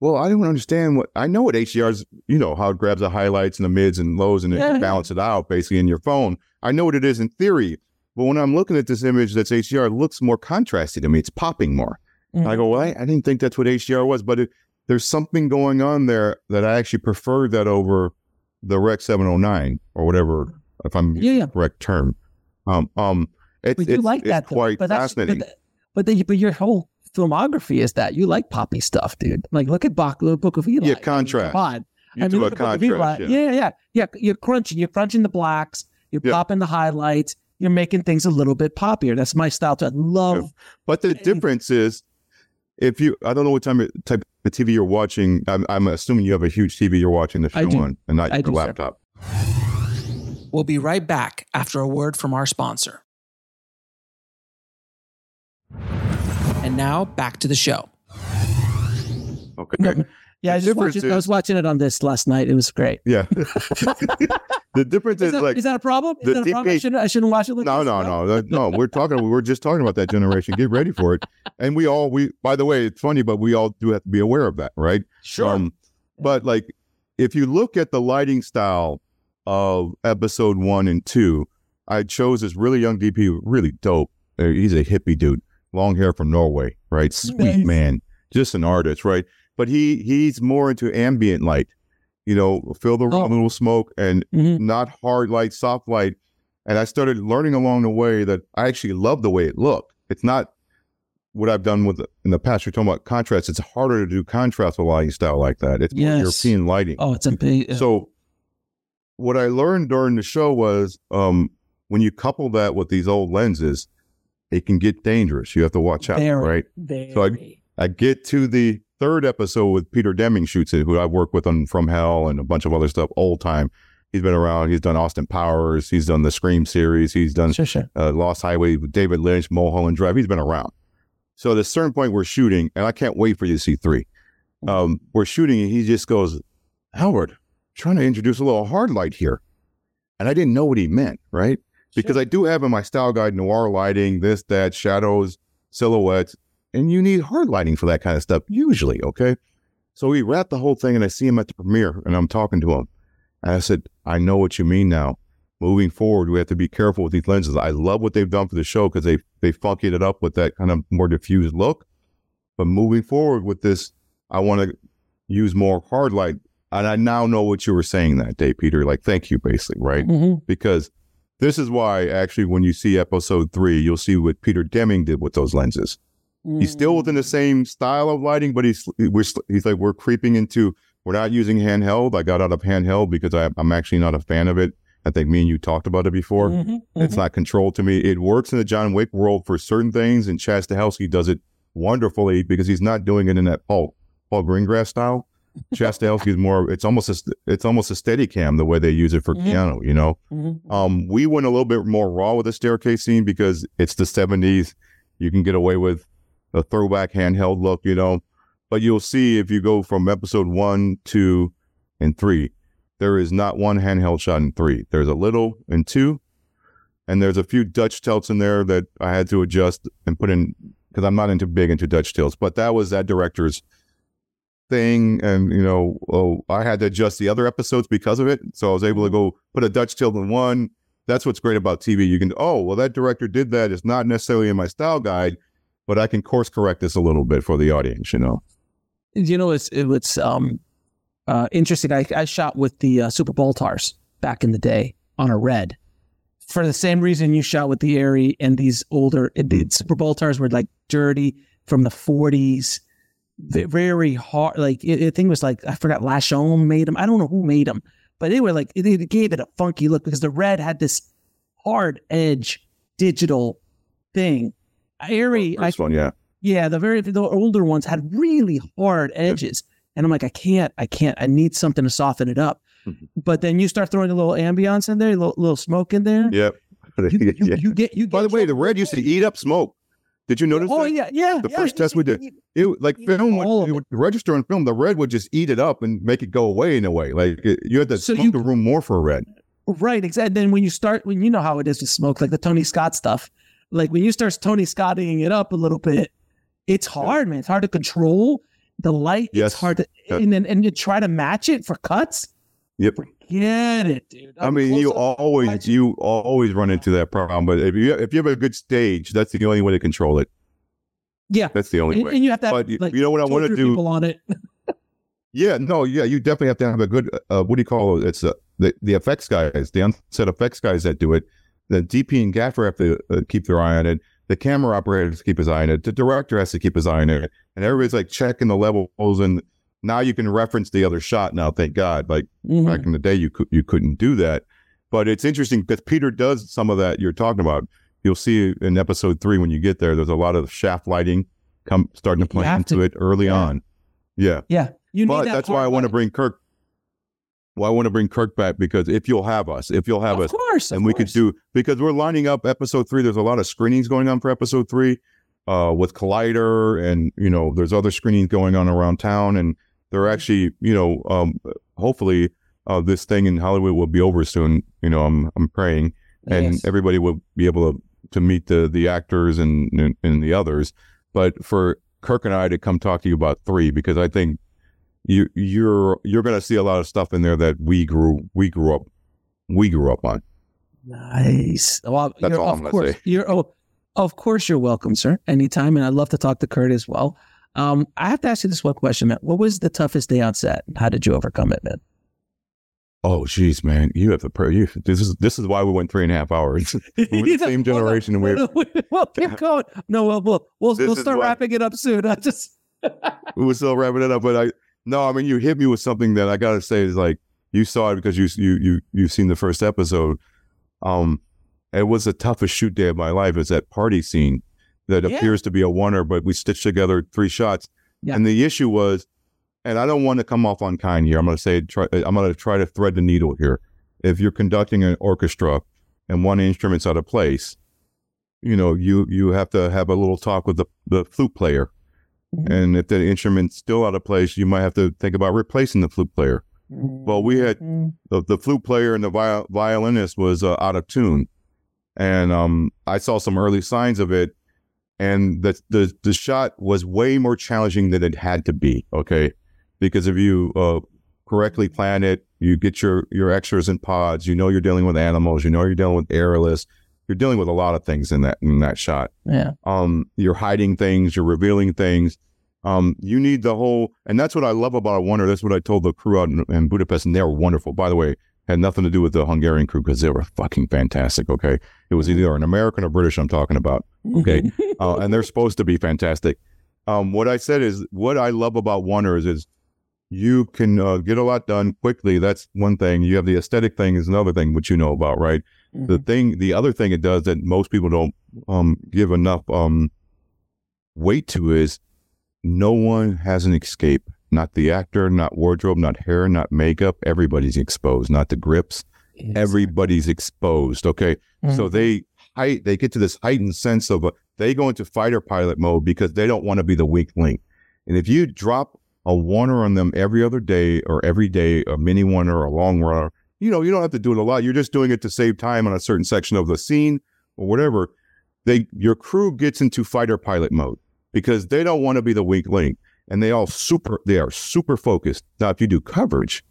well, I don't understand what, I know what H D R is, you know, how it grabs the highlights and the mids and lows and yeah. it balances it out basically in your phone. I know what it is in theory, but when I'm looking at this image that's H D R, it looks more contrasty to me. It's popping more. Mm-hmm. I go, well, I, I didn't think that's what H D R was, but it, there's something going on there that I actually prefer that over the Rec seven oh nine or whatever, if I'm yeah, yeah. correct term. Um, um, It, but you it's, like that, though. Quite but that's fascinating. But, but, the, but your whole filmography is that you like poppy stuff, dude. Like, look at Bach, the Book of Eli. Yeah, contrast. I mean, you I mean, do a contrast. Yeah. yeah, yeah, yeah. You're crunching. You're crunching the blacks. You're yeah. popping the highlights. You're making things a little bit poppier. That's my style too. I love. Yeah. But the and, difference is, if you, I don't know what time type of T V you're watching. I'm, I'm assuming you have a huge T V you're watching the show on, and not I your do, laptop. Sir. We'll be right back after a word from our sponsor. And now back to the show. Okay. No, yeah, I, just watched it, is, I was watching it on this last night. It was great. Yeah. The difference is, is that, like... Is that a problem? Is that a problem? I shouldn't, I shouldn't watch it like no, this? No, no, no. No, we're talking... We were just talking about that generation. Get ready for it. And we all... we. By the way, it's funny, but we all do have to be aware of that, right? Sure. Um, but, like, if you look at the lighting style of episode one and two, I chose this really young D P, really dope. He's a hippie dude. Long hair from Norway, right? Sweet nice. Man. Just an artist, right? But he he's more into ambient light, you know, fill the room with a little smoke and mm-hmm. not hard light, soft light. And I started learning along the way that I actually love the way it looked. It's not what I've done with the, in the past. You're talking about contrast. It's harder to do contrast with lighting style like that. It's yes. more European lighting. Oh, it's a big... Uh, so what I learned during the show was um, when you couple that with these old lenses, it can get dangerous. You have to watch out, very, right? Very. So I, I get to the... third episode with Peter Deming shoots it, who I've worked with on From Hell and a bunch of other stuff, old time. He's been around. He's done Austin Powers. He's done the Scream series. He's done sure, sure. Uh, Lost Highway with David Lynch, Mulholland Drive. He's been around. So at a certain point we're shooting, and I can't wait for you to see three. Um, we're shooting, and he just goes, Howard, I'm trying to introduce a little hard light here. And I didn't know what he meant, right? Because sure. I do have in my style guide noir lighting, this, that, shadows, silhouettes. And you need hard lighting for that kind of stuff, usually, okay? So we wrapped the whole thing, and I see him at the premiere, and I'm talking to him. And I said, I know what you mean now. Moving forward, we have to be careful with these lenses. I love what they've done for the show because they they funkied it up with that kind of more diffused look. But moving forward with this, I want to use more hard light. And I now know what you were saying that day, Peter. Like, thank you, basically, right? Mm-hmm. Because this is why, actually, when you see episode three, you'll see what Peter Deming did with those lenses. He's still within the same style of lighting, but he's we're, he's like, we're creeping into, we're not using handheld. I got out of handheld because I, I'm actually not a fan of it. I think me and you talked about it before. Mm-hmm, mm-hmm. It's not controlled to me. It works in the John Wick world for certain things, and Chad Stahelski does it wonderfully because he's not doing it in that Paul Paul Greengrass style. Chad Stahelski is more, it's almost a, it's almost a Steadicam the way they use it for mm-hmm. Keanu, you know? Mm-hmm. Um, we went a little bit more raw with the staircase scene because it's the seventies. You can get away with a throwback handheld look, you know, but you'll see if you go from episode one, two, and three, there is not one handheld shot in three. There's a little in two, and there's a few Dutch tilts in there that I had to adjust and put in because I'm not into big into Dutch tilts, but that was that director's thing. And, you know, oh, I had to adjust the other episodes because of it. So I was able to go put a Dutch tilt in one. That's what's great about T V. You can, oh, well, that director did that. It's not necessarily in my style guide, but I can course correct this a little bit for the audience, you know. You know, it's it, it's um, uh, interesting. I, I shot with the uh, Super Baltars back in the day on a red for the same reason you shot with the Airy and these older the Super Baltars were like dirty from the forties, very hard. Like it, it thing was like I forgot Lachaume made them. I don't know who made them, but they were like it, it gave it a funky look because the red had this hard edge digital thing. Airy, oh, I, one, yeah, yeah. The very the older ones had really hard edges, and I'm like, I can't, I can't. I need something to soften it up. Mm-hmm. But then you start throwing a little ambiance in there, a little, little smoke in there. Yep. You, you, yeah. you get you. By get the way, the red used to eat up smoke. Did you notice? Oh that? yeah, yeah. The yeah, first test we did, eat, it like film would, it would register on film. The red would just eat it up and make it go away in a way. Like it, you had to so smoke you, the room more for a red. Right. Exactly. Then when you start, when you know how it is with smoke, like the Tony Scott stuff. Like when you start Tony Scotting it up a little bit, it's hard, yeah. man. It's hard to control the light. Yes. It's hard to, yeah. and then and you try to match it for cuts. Yep. Forget it, dude. I'm I mean, you always match. you always run into that problem. But if you if you have a good stage, that's the only way to control it. Yeah, that's the only and, way. And you have to, have, but like, you know what I want to do? People on it. yeah. No. Yeah. You definitely have to have a good. Uh, what do you call it? It's uh, the the effects guys, the unset effects guys that do it. The D P and gaffer have to uh, keep their eye on it. The camera operator has to keep his eye on it. The director has to keep his eye on it. And everybody's like checking the levels. And now you can reference the other shot now, thank God. Like mm-hmm. back in the day, you, co- you couldn't do that. But it's interesting because Peter does some of that you're talking about. You'll see in episode three when you get there, there's a lot of shaft lighting come starting to play into to, it early yeah. on. Yeah. Yeah. You but need that that's why I want to bring Kirk. Well, I want to bring Kirk back because if you'll have us, if you'll have of us, course, and of we course. could do, because we're lining up episode three. There's a lot of screenings going on for episode three uh, with Collider, and, you know, there's other screenings going on around town, and they're actually, you know, um, hopefully uh, this thing in Hollywood will be over soon. You know, I'm, I'm praying and yes. everybody will be able to, to meet the, the actors and, and, and the others. But for Kirk and I to come talk to you about three, because I think, You, you're you're gonna see a lot of stuff in there that we grew we grew up we grew up on. Nice. Well, that's all I'm gonna say. You're oh, of course you're welcome, sir. Anytime, and I'd love to talk to Kurt as well. Um, I have to ask you this one question, man. What was the toughest day on set? How did you overcome it, man? Oh, geez, man, you have to pray. You, this is this is why we went three and a half hours. We're the same generation, and we're well, keep going. No, well, we'll we'll, we'll start wrapping it up soon. I just we're still wrapping it up, but I. No, I mean, you hit me with something that I got to say is like, you saw it because you, you, you, you've seen the first episode. Um, it was the toughest shoot day of my life. It's that party scene that yeah. appears to be a oneer, but we stitched together three shots. Yeah. And the issue was, and I don't want to come off unkind here. I'm going to say, try, I'm going to try to thread the needle here. If you're conducting an orchestra and one instrument's out of place, you know, you, you have to have a little talk with the, the flute player. Mm-hmm. And if the instrument's still out of place, you might have to think about replacing the flute player. Mm-hmm. Well, we had the, the flute player and the viol- violinist was uh, out of tune. And um, I saw some early signs of it. And the, the the shot was way more challenging than it had to be, okay? Because if you uh, correctly plan it, you get your, your extras in pods, you know you're dealing with animals, you know you're dealing with airless. You're dealing with a lot of things in that in that shot. Yeah. Um, you're hiding things, you're revealing things. Um, you need the whole, and that's what I love about a oneer. That's what I told the crew out in, in Budapest, and they were wonderful. By the way, had nothing to do with the Hungarian crew because they were fucking fantastic. Okay, it was either an American or British I'm talking about. Okay, uh, and they're supposed to be fantastic. Um, what I said is what I love about oneers is you can uh, get a lot done quickly. That's one thing. You have the aesthetic thing is another thing, which you know about, right? The thing, the other thing it does that most people don't um, give enough um, weight to is no one has an escape. Not the actor, not wardrobe, not hair, not makeup. Everybody's exposed. Not the grips. Exactly. Everybody's exposed. Okay, mm-hmm. So they height. They get to this heightened sense of a, they go into fighter pilot mode because they don't want to be the weak link. And if you drop a oneer on them every other day or every day, a mini oneer, a long oneer. You know, you don't have to do it a lot. You're just doing it to save time on a certain section of the scene or whatever. They, your crew gets into fighter pilot mode because they don't want to be the weak link. And they all super, they are super focused. Now, if you do coverage,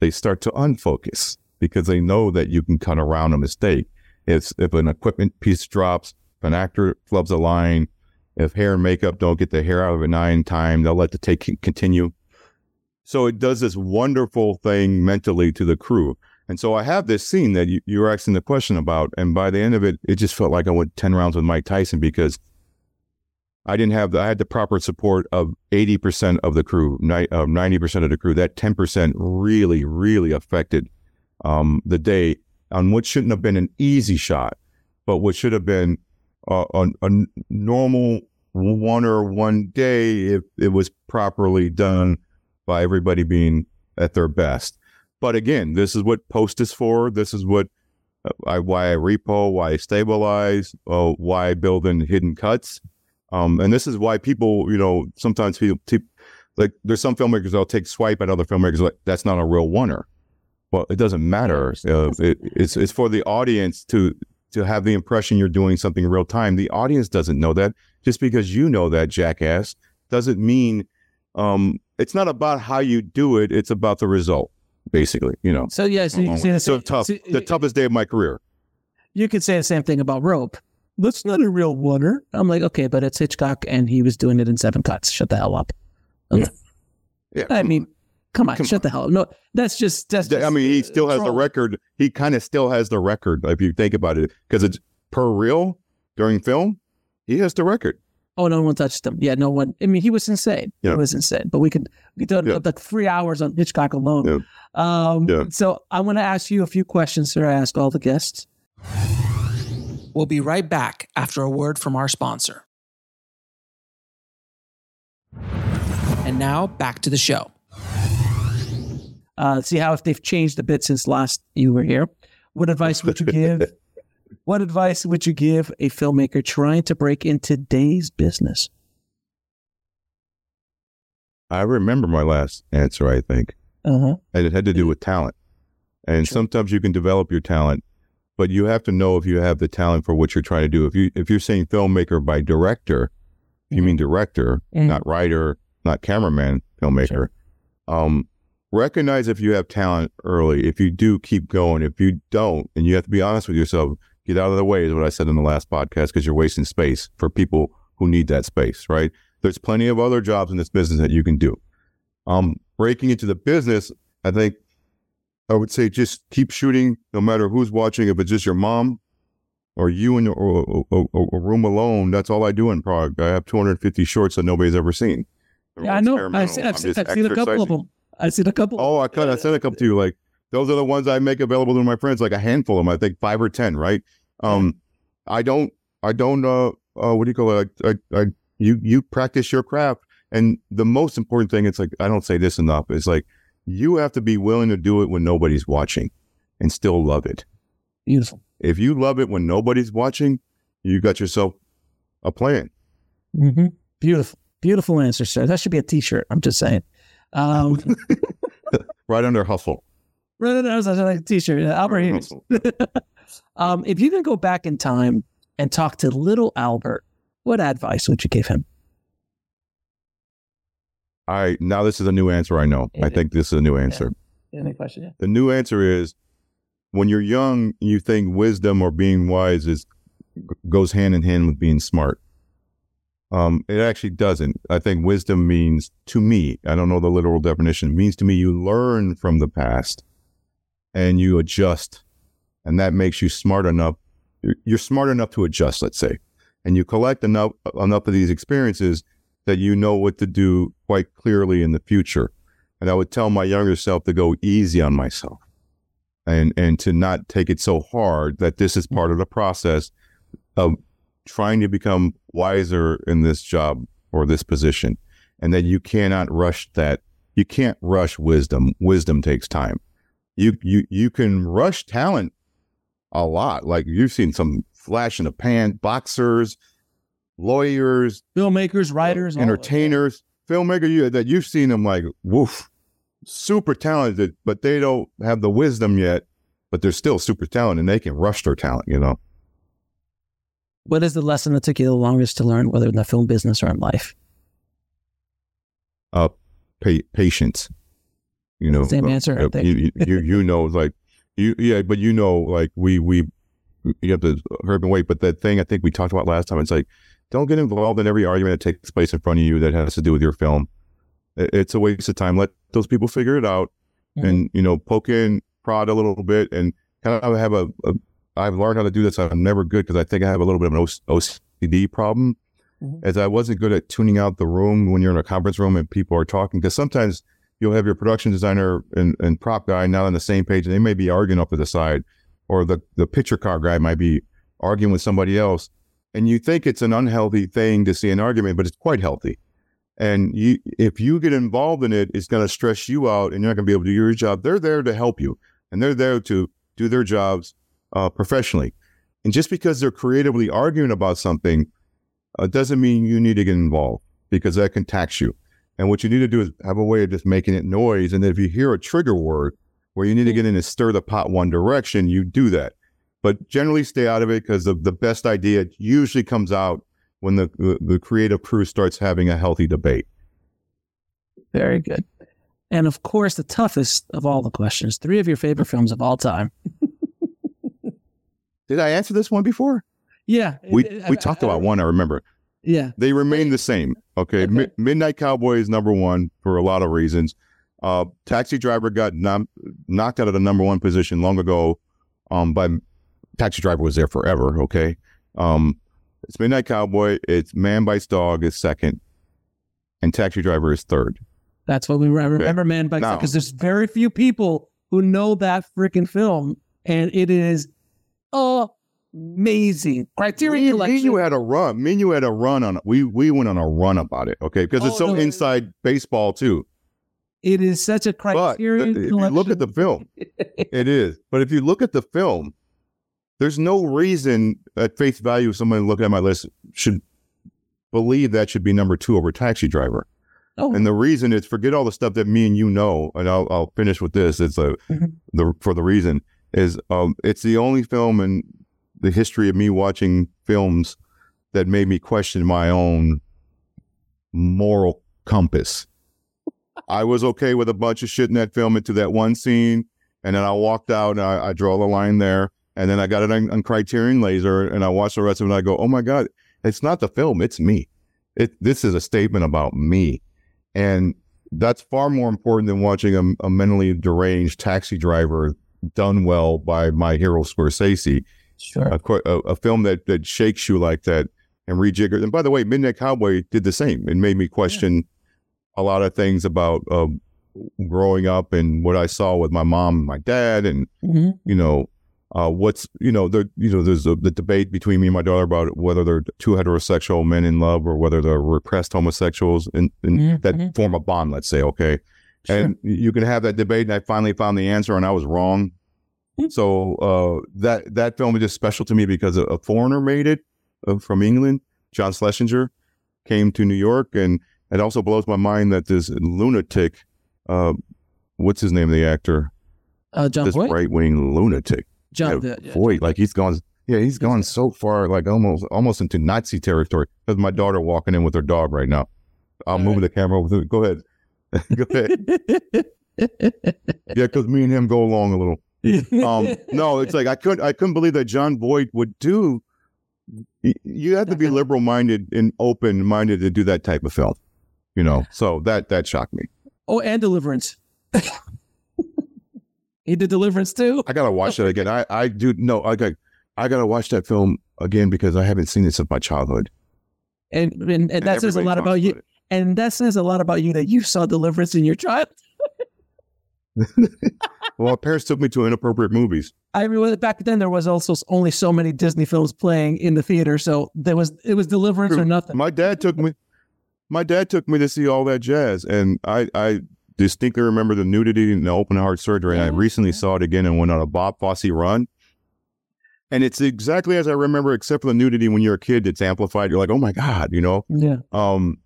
they start to unfocus because they know that you can cut around a mistake. If, if an equipment piece drops, if an actor flubs a line, if hair and makeup don't get the hair out of a nine time, they'll let the take continue. So it does this wonderful thing mentally to the crew. And so I have this scene that you, you were asking the question about. And by the end of it, it just felt like I went ten rounds with Mike Tyson because I didn't have the, I had the proper support of eighty percent of the crew, ni- uh, ninety percent of the crew. That ten percent really, really affected um, the day on what shouldn't have been an easy shot, but what should have been a, a, a normal one or one day if it was properly done by everybody being at their best. But again, this is what post is for. This is what uh, I, why I repo, why I stabilize, uh, why I build in hidden cuts. Um, and this is why people, you know, sometimes feel t- like there's some filmmakers that'll take swipe at other filmmakers like that's not a real oneer. Well, it doesn't matter. Uh, it, it's it's for the audience to to have the impression you're doing something real time. The audience doesn't know that. Just because you know that, jackass, doesn't mean um, it's not about how you do it. It's about the result. Basically, you know. So yeah, so you can say the same, so tough. So, the toughest day of my career. You could say the same thing about Rope. That's not a real oneer. I'm like, okay, but it's Hitchcock, and he was doing it in seven cuts. Shut the hell up. Yeah. yeah I mean, come on, come shut on. the hell up. No, that's just that's. Just, I mean, he still has wrong. the record. He kind of still has the record if you think about it, because it's per reel during film. He has the record. Oh, no one touched him. Yeah, no one. I mean, he was insane. Yeah. He was insane. But we could we could do yeah. like three hours on Hitchcock alone. Yeah. Um, yeah. So I want to ask you a few questions, sir. I ask all the guests. We'll be right back after a word from our sponsor. And now back to the show. Uh, see how if they've changed a bit since last you were here. What advice would you give? What advice would you give a filmmaker trying to break in today's business? I remember my last answer, I think. Uh-huh. And it had to do with talent. And sure. Sometimes you can develop your talent, but you have to know if you have the talent for what you're trying to do. If, you, if you're saying filmmaker by director, mm-hmm. you mean director, mm-hmm. not writer, not cameraman, filmmaker. Sure. Um, recognize if you have talent early. If you do, keep going. If you don't, and you have to be honest with yourself, get out of the way is what I said in the last podcast, because you're wasting space for people who need that space, right? There's plenty of other jobs in this business that you can do. Um, breaking into the business, I think I would say just keep shooting no matter who's watching. If it's just your mom or you in a room alone, that's all I do in Prague. I have two hundred fifty shorts that nobody's ever seen. They're yeah, I know. I've seen, I've seen, I've seen a couple of them. I've seen a couple. Oh, I cut. I sent a couple to you. Like those are the ones I make available to my friends, like a handful of them, I think five or ten, right? Um, I don't, I don't, uh, uh what do you call it? I, I, I, you, you practice your craft. And the most important thing, it's like, I don't say this enough. It's like, you have to be willing to do it when nobody's watching and still love it. Beautiful. If you love it when nobody's watching, you got yourself a plan. Mm-hmm. Beautiful. Beautiful answer, sir. That should be a t-shirt. I'm just saying. Um, right under hustle. Right under hustle. Like a t-shirt. Albert Hughes. um, if you can go back in time and talk to little Albert, what advice would you give him? All right, now this is a new answer, I know. I think this is a new answer. Yeah. Any question? Yeah. The new answer is, when you're young, you think wisdom or being wise is goes hand in hand with being smart. Um, it actually doesn't. I think wisdom means, to me, I don't know the literal definition, it means to me you learn from the past and you adjust, and that makes you smart enough. You're smart enough to adjust, let's say, and you collect enough enough of these experiences that you know what to do quite clearly in the future. And I would tell my younger self to go easy on myself and and to not take it so hard, that this is part of the process of trying to become wiser in this job or this position, and that you cannot rush that. You can't rush wisdom. Wisdom takes time. You you you can rush talent a lot. Like you've seen some flash in the pan boxers, lawyers, filmmakers, writers, entertainers, filmmaker you, that you've seen them like, woof, super talented, but they don't have the wisdom yet, but they're still super talented and they can rush their talent, you know? What is the lesson that took you the longest to learn, whether in the film business or in life? Uh, pa- patience, you know, same answer. Uh, I think. you, you, you know, like you, yeah, but you know, like we, we, you have to herb and wait, but that thing I think we talked about last time, it's like, don't get involved in every argument that takes place in front of you that has to do with your film. It's a waste of time. Let those people figure it out, mm-hmm. and, you know, poke in, prod a little bit, and kind of have a, a I've learned how to do this. I'm never good because I think I have a little bit of an O C D problem, mm-hmm. as I wasn't good at tuning out the room when you're in a conference room and people are talking, because sometimes you'll have your production designer and, and prop guy not on the same page, and they may be arguing up to the side, or the, the picture car guy might be arguing with somebody else. And you think it's an unhealthy thing to see an argument, but it's quite healthy. And you, if you get involved in it, it's going to stress you out and you're not going to be able to do your job. They're there to help you, and they're there to do their jobs uh, professionally. And just because they're creatively arguing about something uh, doesn't mean you need to get involved, because that can tax you. And what you need to do is have a way of just making it noise. And if you hear a trigger word where you need to get in and stir the pot one direction, you do that. But generally stay out of it, because the, the best idea usually comes out when the, the, the creative crew starts having a healthy debate. Very good. And of course, the toughest of all the questions, three of your favorite films of all time. Did I answer this one before? Yeah. We I, we talked I, about I, one, I remember. Yeah. They remain the same. Okay. okay. Mi- Midnight Cowboy is number one for a lot of reasons. Uh, Taxi Driver got nom- knocked out of the number one position long ago um, by... Taxi Driver was there forever, okay? Um, it's Midnight Cowboy, it's Man Bites Dog is second, and Taxi Driver is third. That's what we remember, okay. remember Man Bites Dog, because there's very few people who know that freaking film, and it is amazing. Criterion Collection. Me and you had a run. Me and you had a run on it. We we went on a run about it, okay? Because oh, it's so no, inside it, baseball, too. It is such a Criterion Collection. If you look at the film, it is. But if you look at the film, there's no reason at face value somebody looking at my list should believe that should be number two over Taxi Driver. Oh. And the reason is, forget all the stuff that me and you know, and I'll, I'll finish with this. It's a, mm-hmm. the for the reason is um, it's the only film in the history of me watching films that made me question my own moral compass. I was okay with a bunch of shit in that film into that one scene, and then I walked out and I, I draw the line there, and then I got it on, on Criterion Laser, and I watched the rest of it, and I go, oh my God, it's not the film, it's me. It This is a statement about me. And that's far more important than watching a, a mentally deranged taxi driver done well by my hero Scorsese. Sure. A, a, a film that, that shakes you like that and rejiggers. And by the way, Midnight Cowboy did the same. It made me question yeah. a lot of things about uh, growing up and what I saw with my mom and my dad. And, mm-hmm. you know, uh, what's, you know, there, you know, there's a, the debate between me and my daughter about whether they're two heterosexual men in love or whether they're repressed homosexuals and mm-hmm. that mm-hmm. form a bond, let's say, okay? Sure. And you can have that debate, and I finally found the answer, and I was wrong. Mm-hmm. So uh, that that film is just special to me because a, a foreigner made it uh, from England. John Schlesinger came to New York, and it also blows my mind that this lunatic, uh, what's his name, the actor? Uh, John This Boyd? Right-wing lunatic. John yeah, the, boy, yeah, like he's gone. Yeah, he's gone yeah. so far, like almost, almost into Nazi territory. Because my daughter walking in with her dog right now. I'll All move right. the camera over. To, go ahead. Go ahead. Yeah, because me and him go along a little. Um, no, it's like I couldn't. I couldn't believe that John Boyd would do. You have to be liberal-minded and open-minded to do that type of film, you know. So that that shocked me. Oh, and Deliverance. He did Deliverance too. I gotta watch that again. I, I do no. I got I gotta watch that film again because I haven't seen it since my childhood. And and, and, and that says a lot about you. It. And that says a lot about you that you saw Deliverance in your childhood. Well, my parents took me to inappropriate movies. I mean, back then there was also only so many Disney films playing in the theater, so there was it was Deliverance True. Or nothing. My dad took me. My dad took me to see All That Jazz, and I. I distinctly remember the nudity and the open heart surgery, and I recently yeah. saw it again and went on a Bob Fosse run, and it's exactly as I remember, except for the nudity. When you're a kid, it's amplified. You're like, oh my God, you know. Yeah. Um,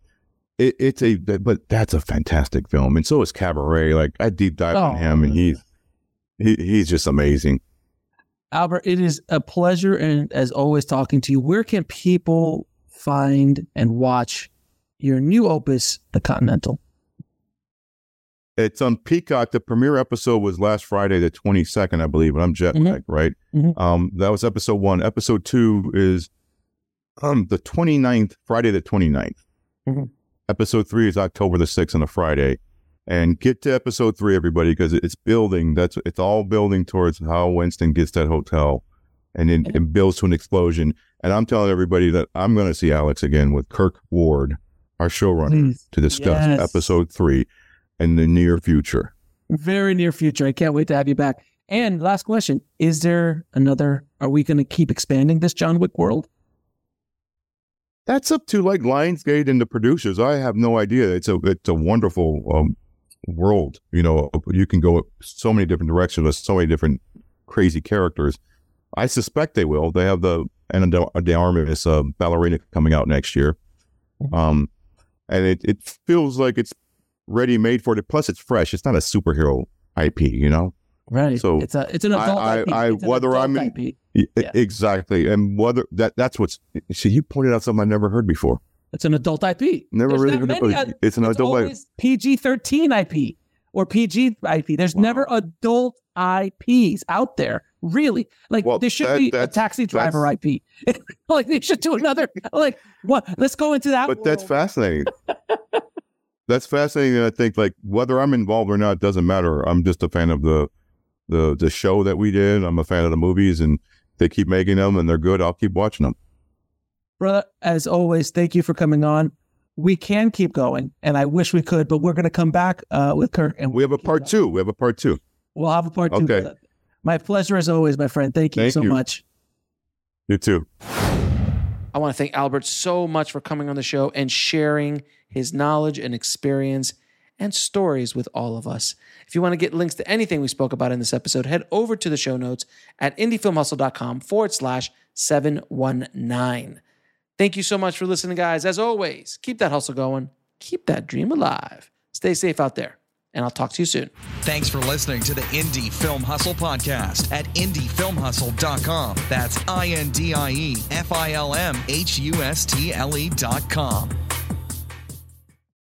it, it's a but that's a fantastic film, and so is Cabaret. Like I deep dive oh, on him, and he's he, he's just amazing. Albert, it is a pleasure, and as always, talking to you. Where can people find and watch your new opus, The Continental? It's on Peacock. The premiere episode was last Friday, the twenty-second, I believe, and I'm jet lagged, mm-hmm. right? Mm-hmm. Um, that was episode one. Episode two is um, the twenty-ninth, Friday the twenty-ninth. Mm-hmm. Episode three is October the sixth on a Friday. And get to episode three, everybody, because it's building. That's It's all building towards how Winston gets that hotel, and then it, it builds to an explosion. And I'm telling everybody that I'm going to see Alex again with Kirk Ward, our showrunner, Please. to discuss yes. episode three. In the near future. Very near future. I can't wait to have you back. And last question, is there another, are we going to keep expanding this John Wick world? That's up to like Lionsgate and the producers. I have no idea. It's a it's a wonderful um, world. You know, you can go so many different directions with so many different crazy characters. I suspect they will. They have the Ana de Armas uh, ballerina coming out next year. Um, and it, it feels like it's ready made for it. Plus, it's fresh. It's not a superhero I P, you know. Right. So it's a it's an adult I, I, I, I, it's an whether adult I'm in, yeah. exactly, and whether that that's what's. See, you pointed out something I never heard before. It's an adult I P. Never There's really heard many, it. It's an it's adult always I P. P G thirteen I P or P G I P. There's wow. never adult I Ps out there. Really, like well, there should that, be a Taxi Driver I P. Like they should do another. Like what? Let's go into that. But world. That's fascinating. That's fascinating. I think like whether I'm involved or not doesn't matter. I'm just a fan of the, the the show that we did. I'm a fan of the movies, and they keep making them, and they're good. I'll keep watching them. Brother, as always, thank you for coming on. We can keep going, and I wish we could, but we're going to come back uh, with Kirk. And we have a part two. We have a part two. We'll have a part two. Okay. My pleasure as always, my friend. Thank you thank so you. much. You too. I want to thank Albert so much for coming on the show and sharing his knowledge and experience and stories with all of us. If you want to get links to anything we spoke about in this episode, head over to the show notes at indiefilmhustle.com forward slash 719. Thank you so much for listening, guys. As always, keep that hustle going. Keep that dream alive. Stay safe out there, and I'll talk to you soon. Thanks for listening to the Indie Film Hustle Podcast at indie film hustle dot com. That's I N D I E F I L M H U S T L E dot com.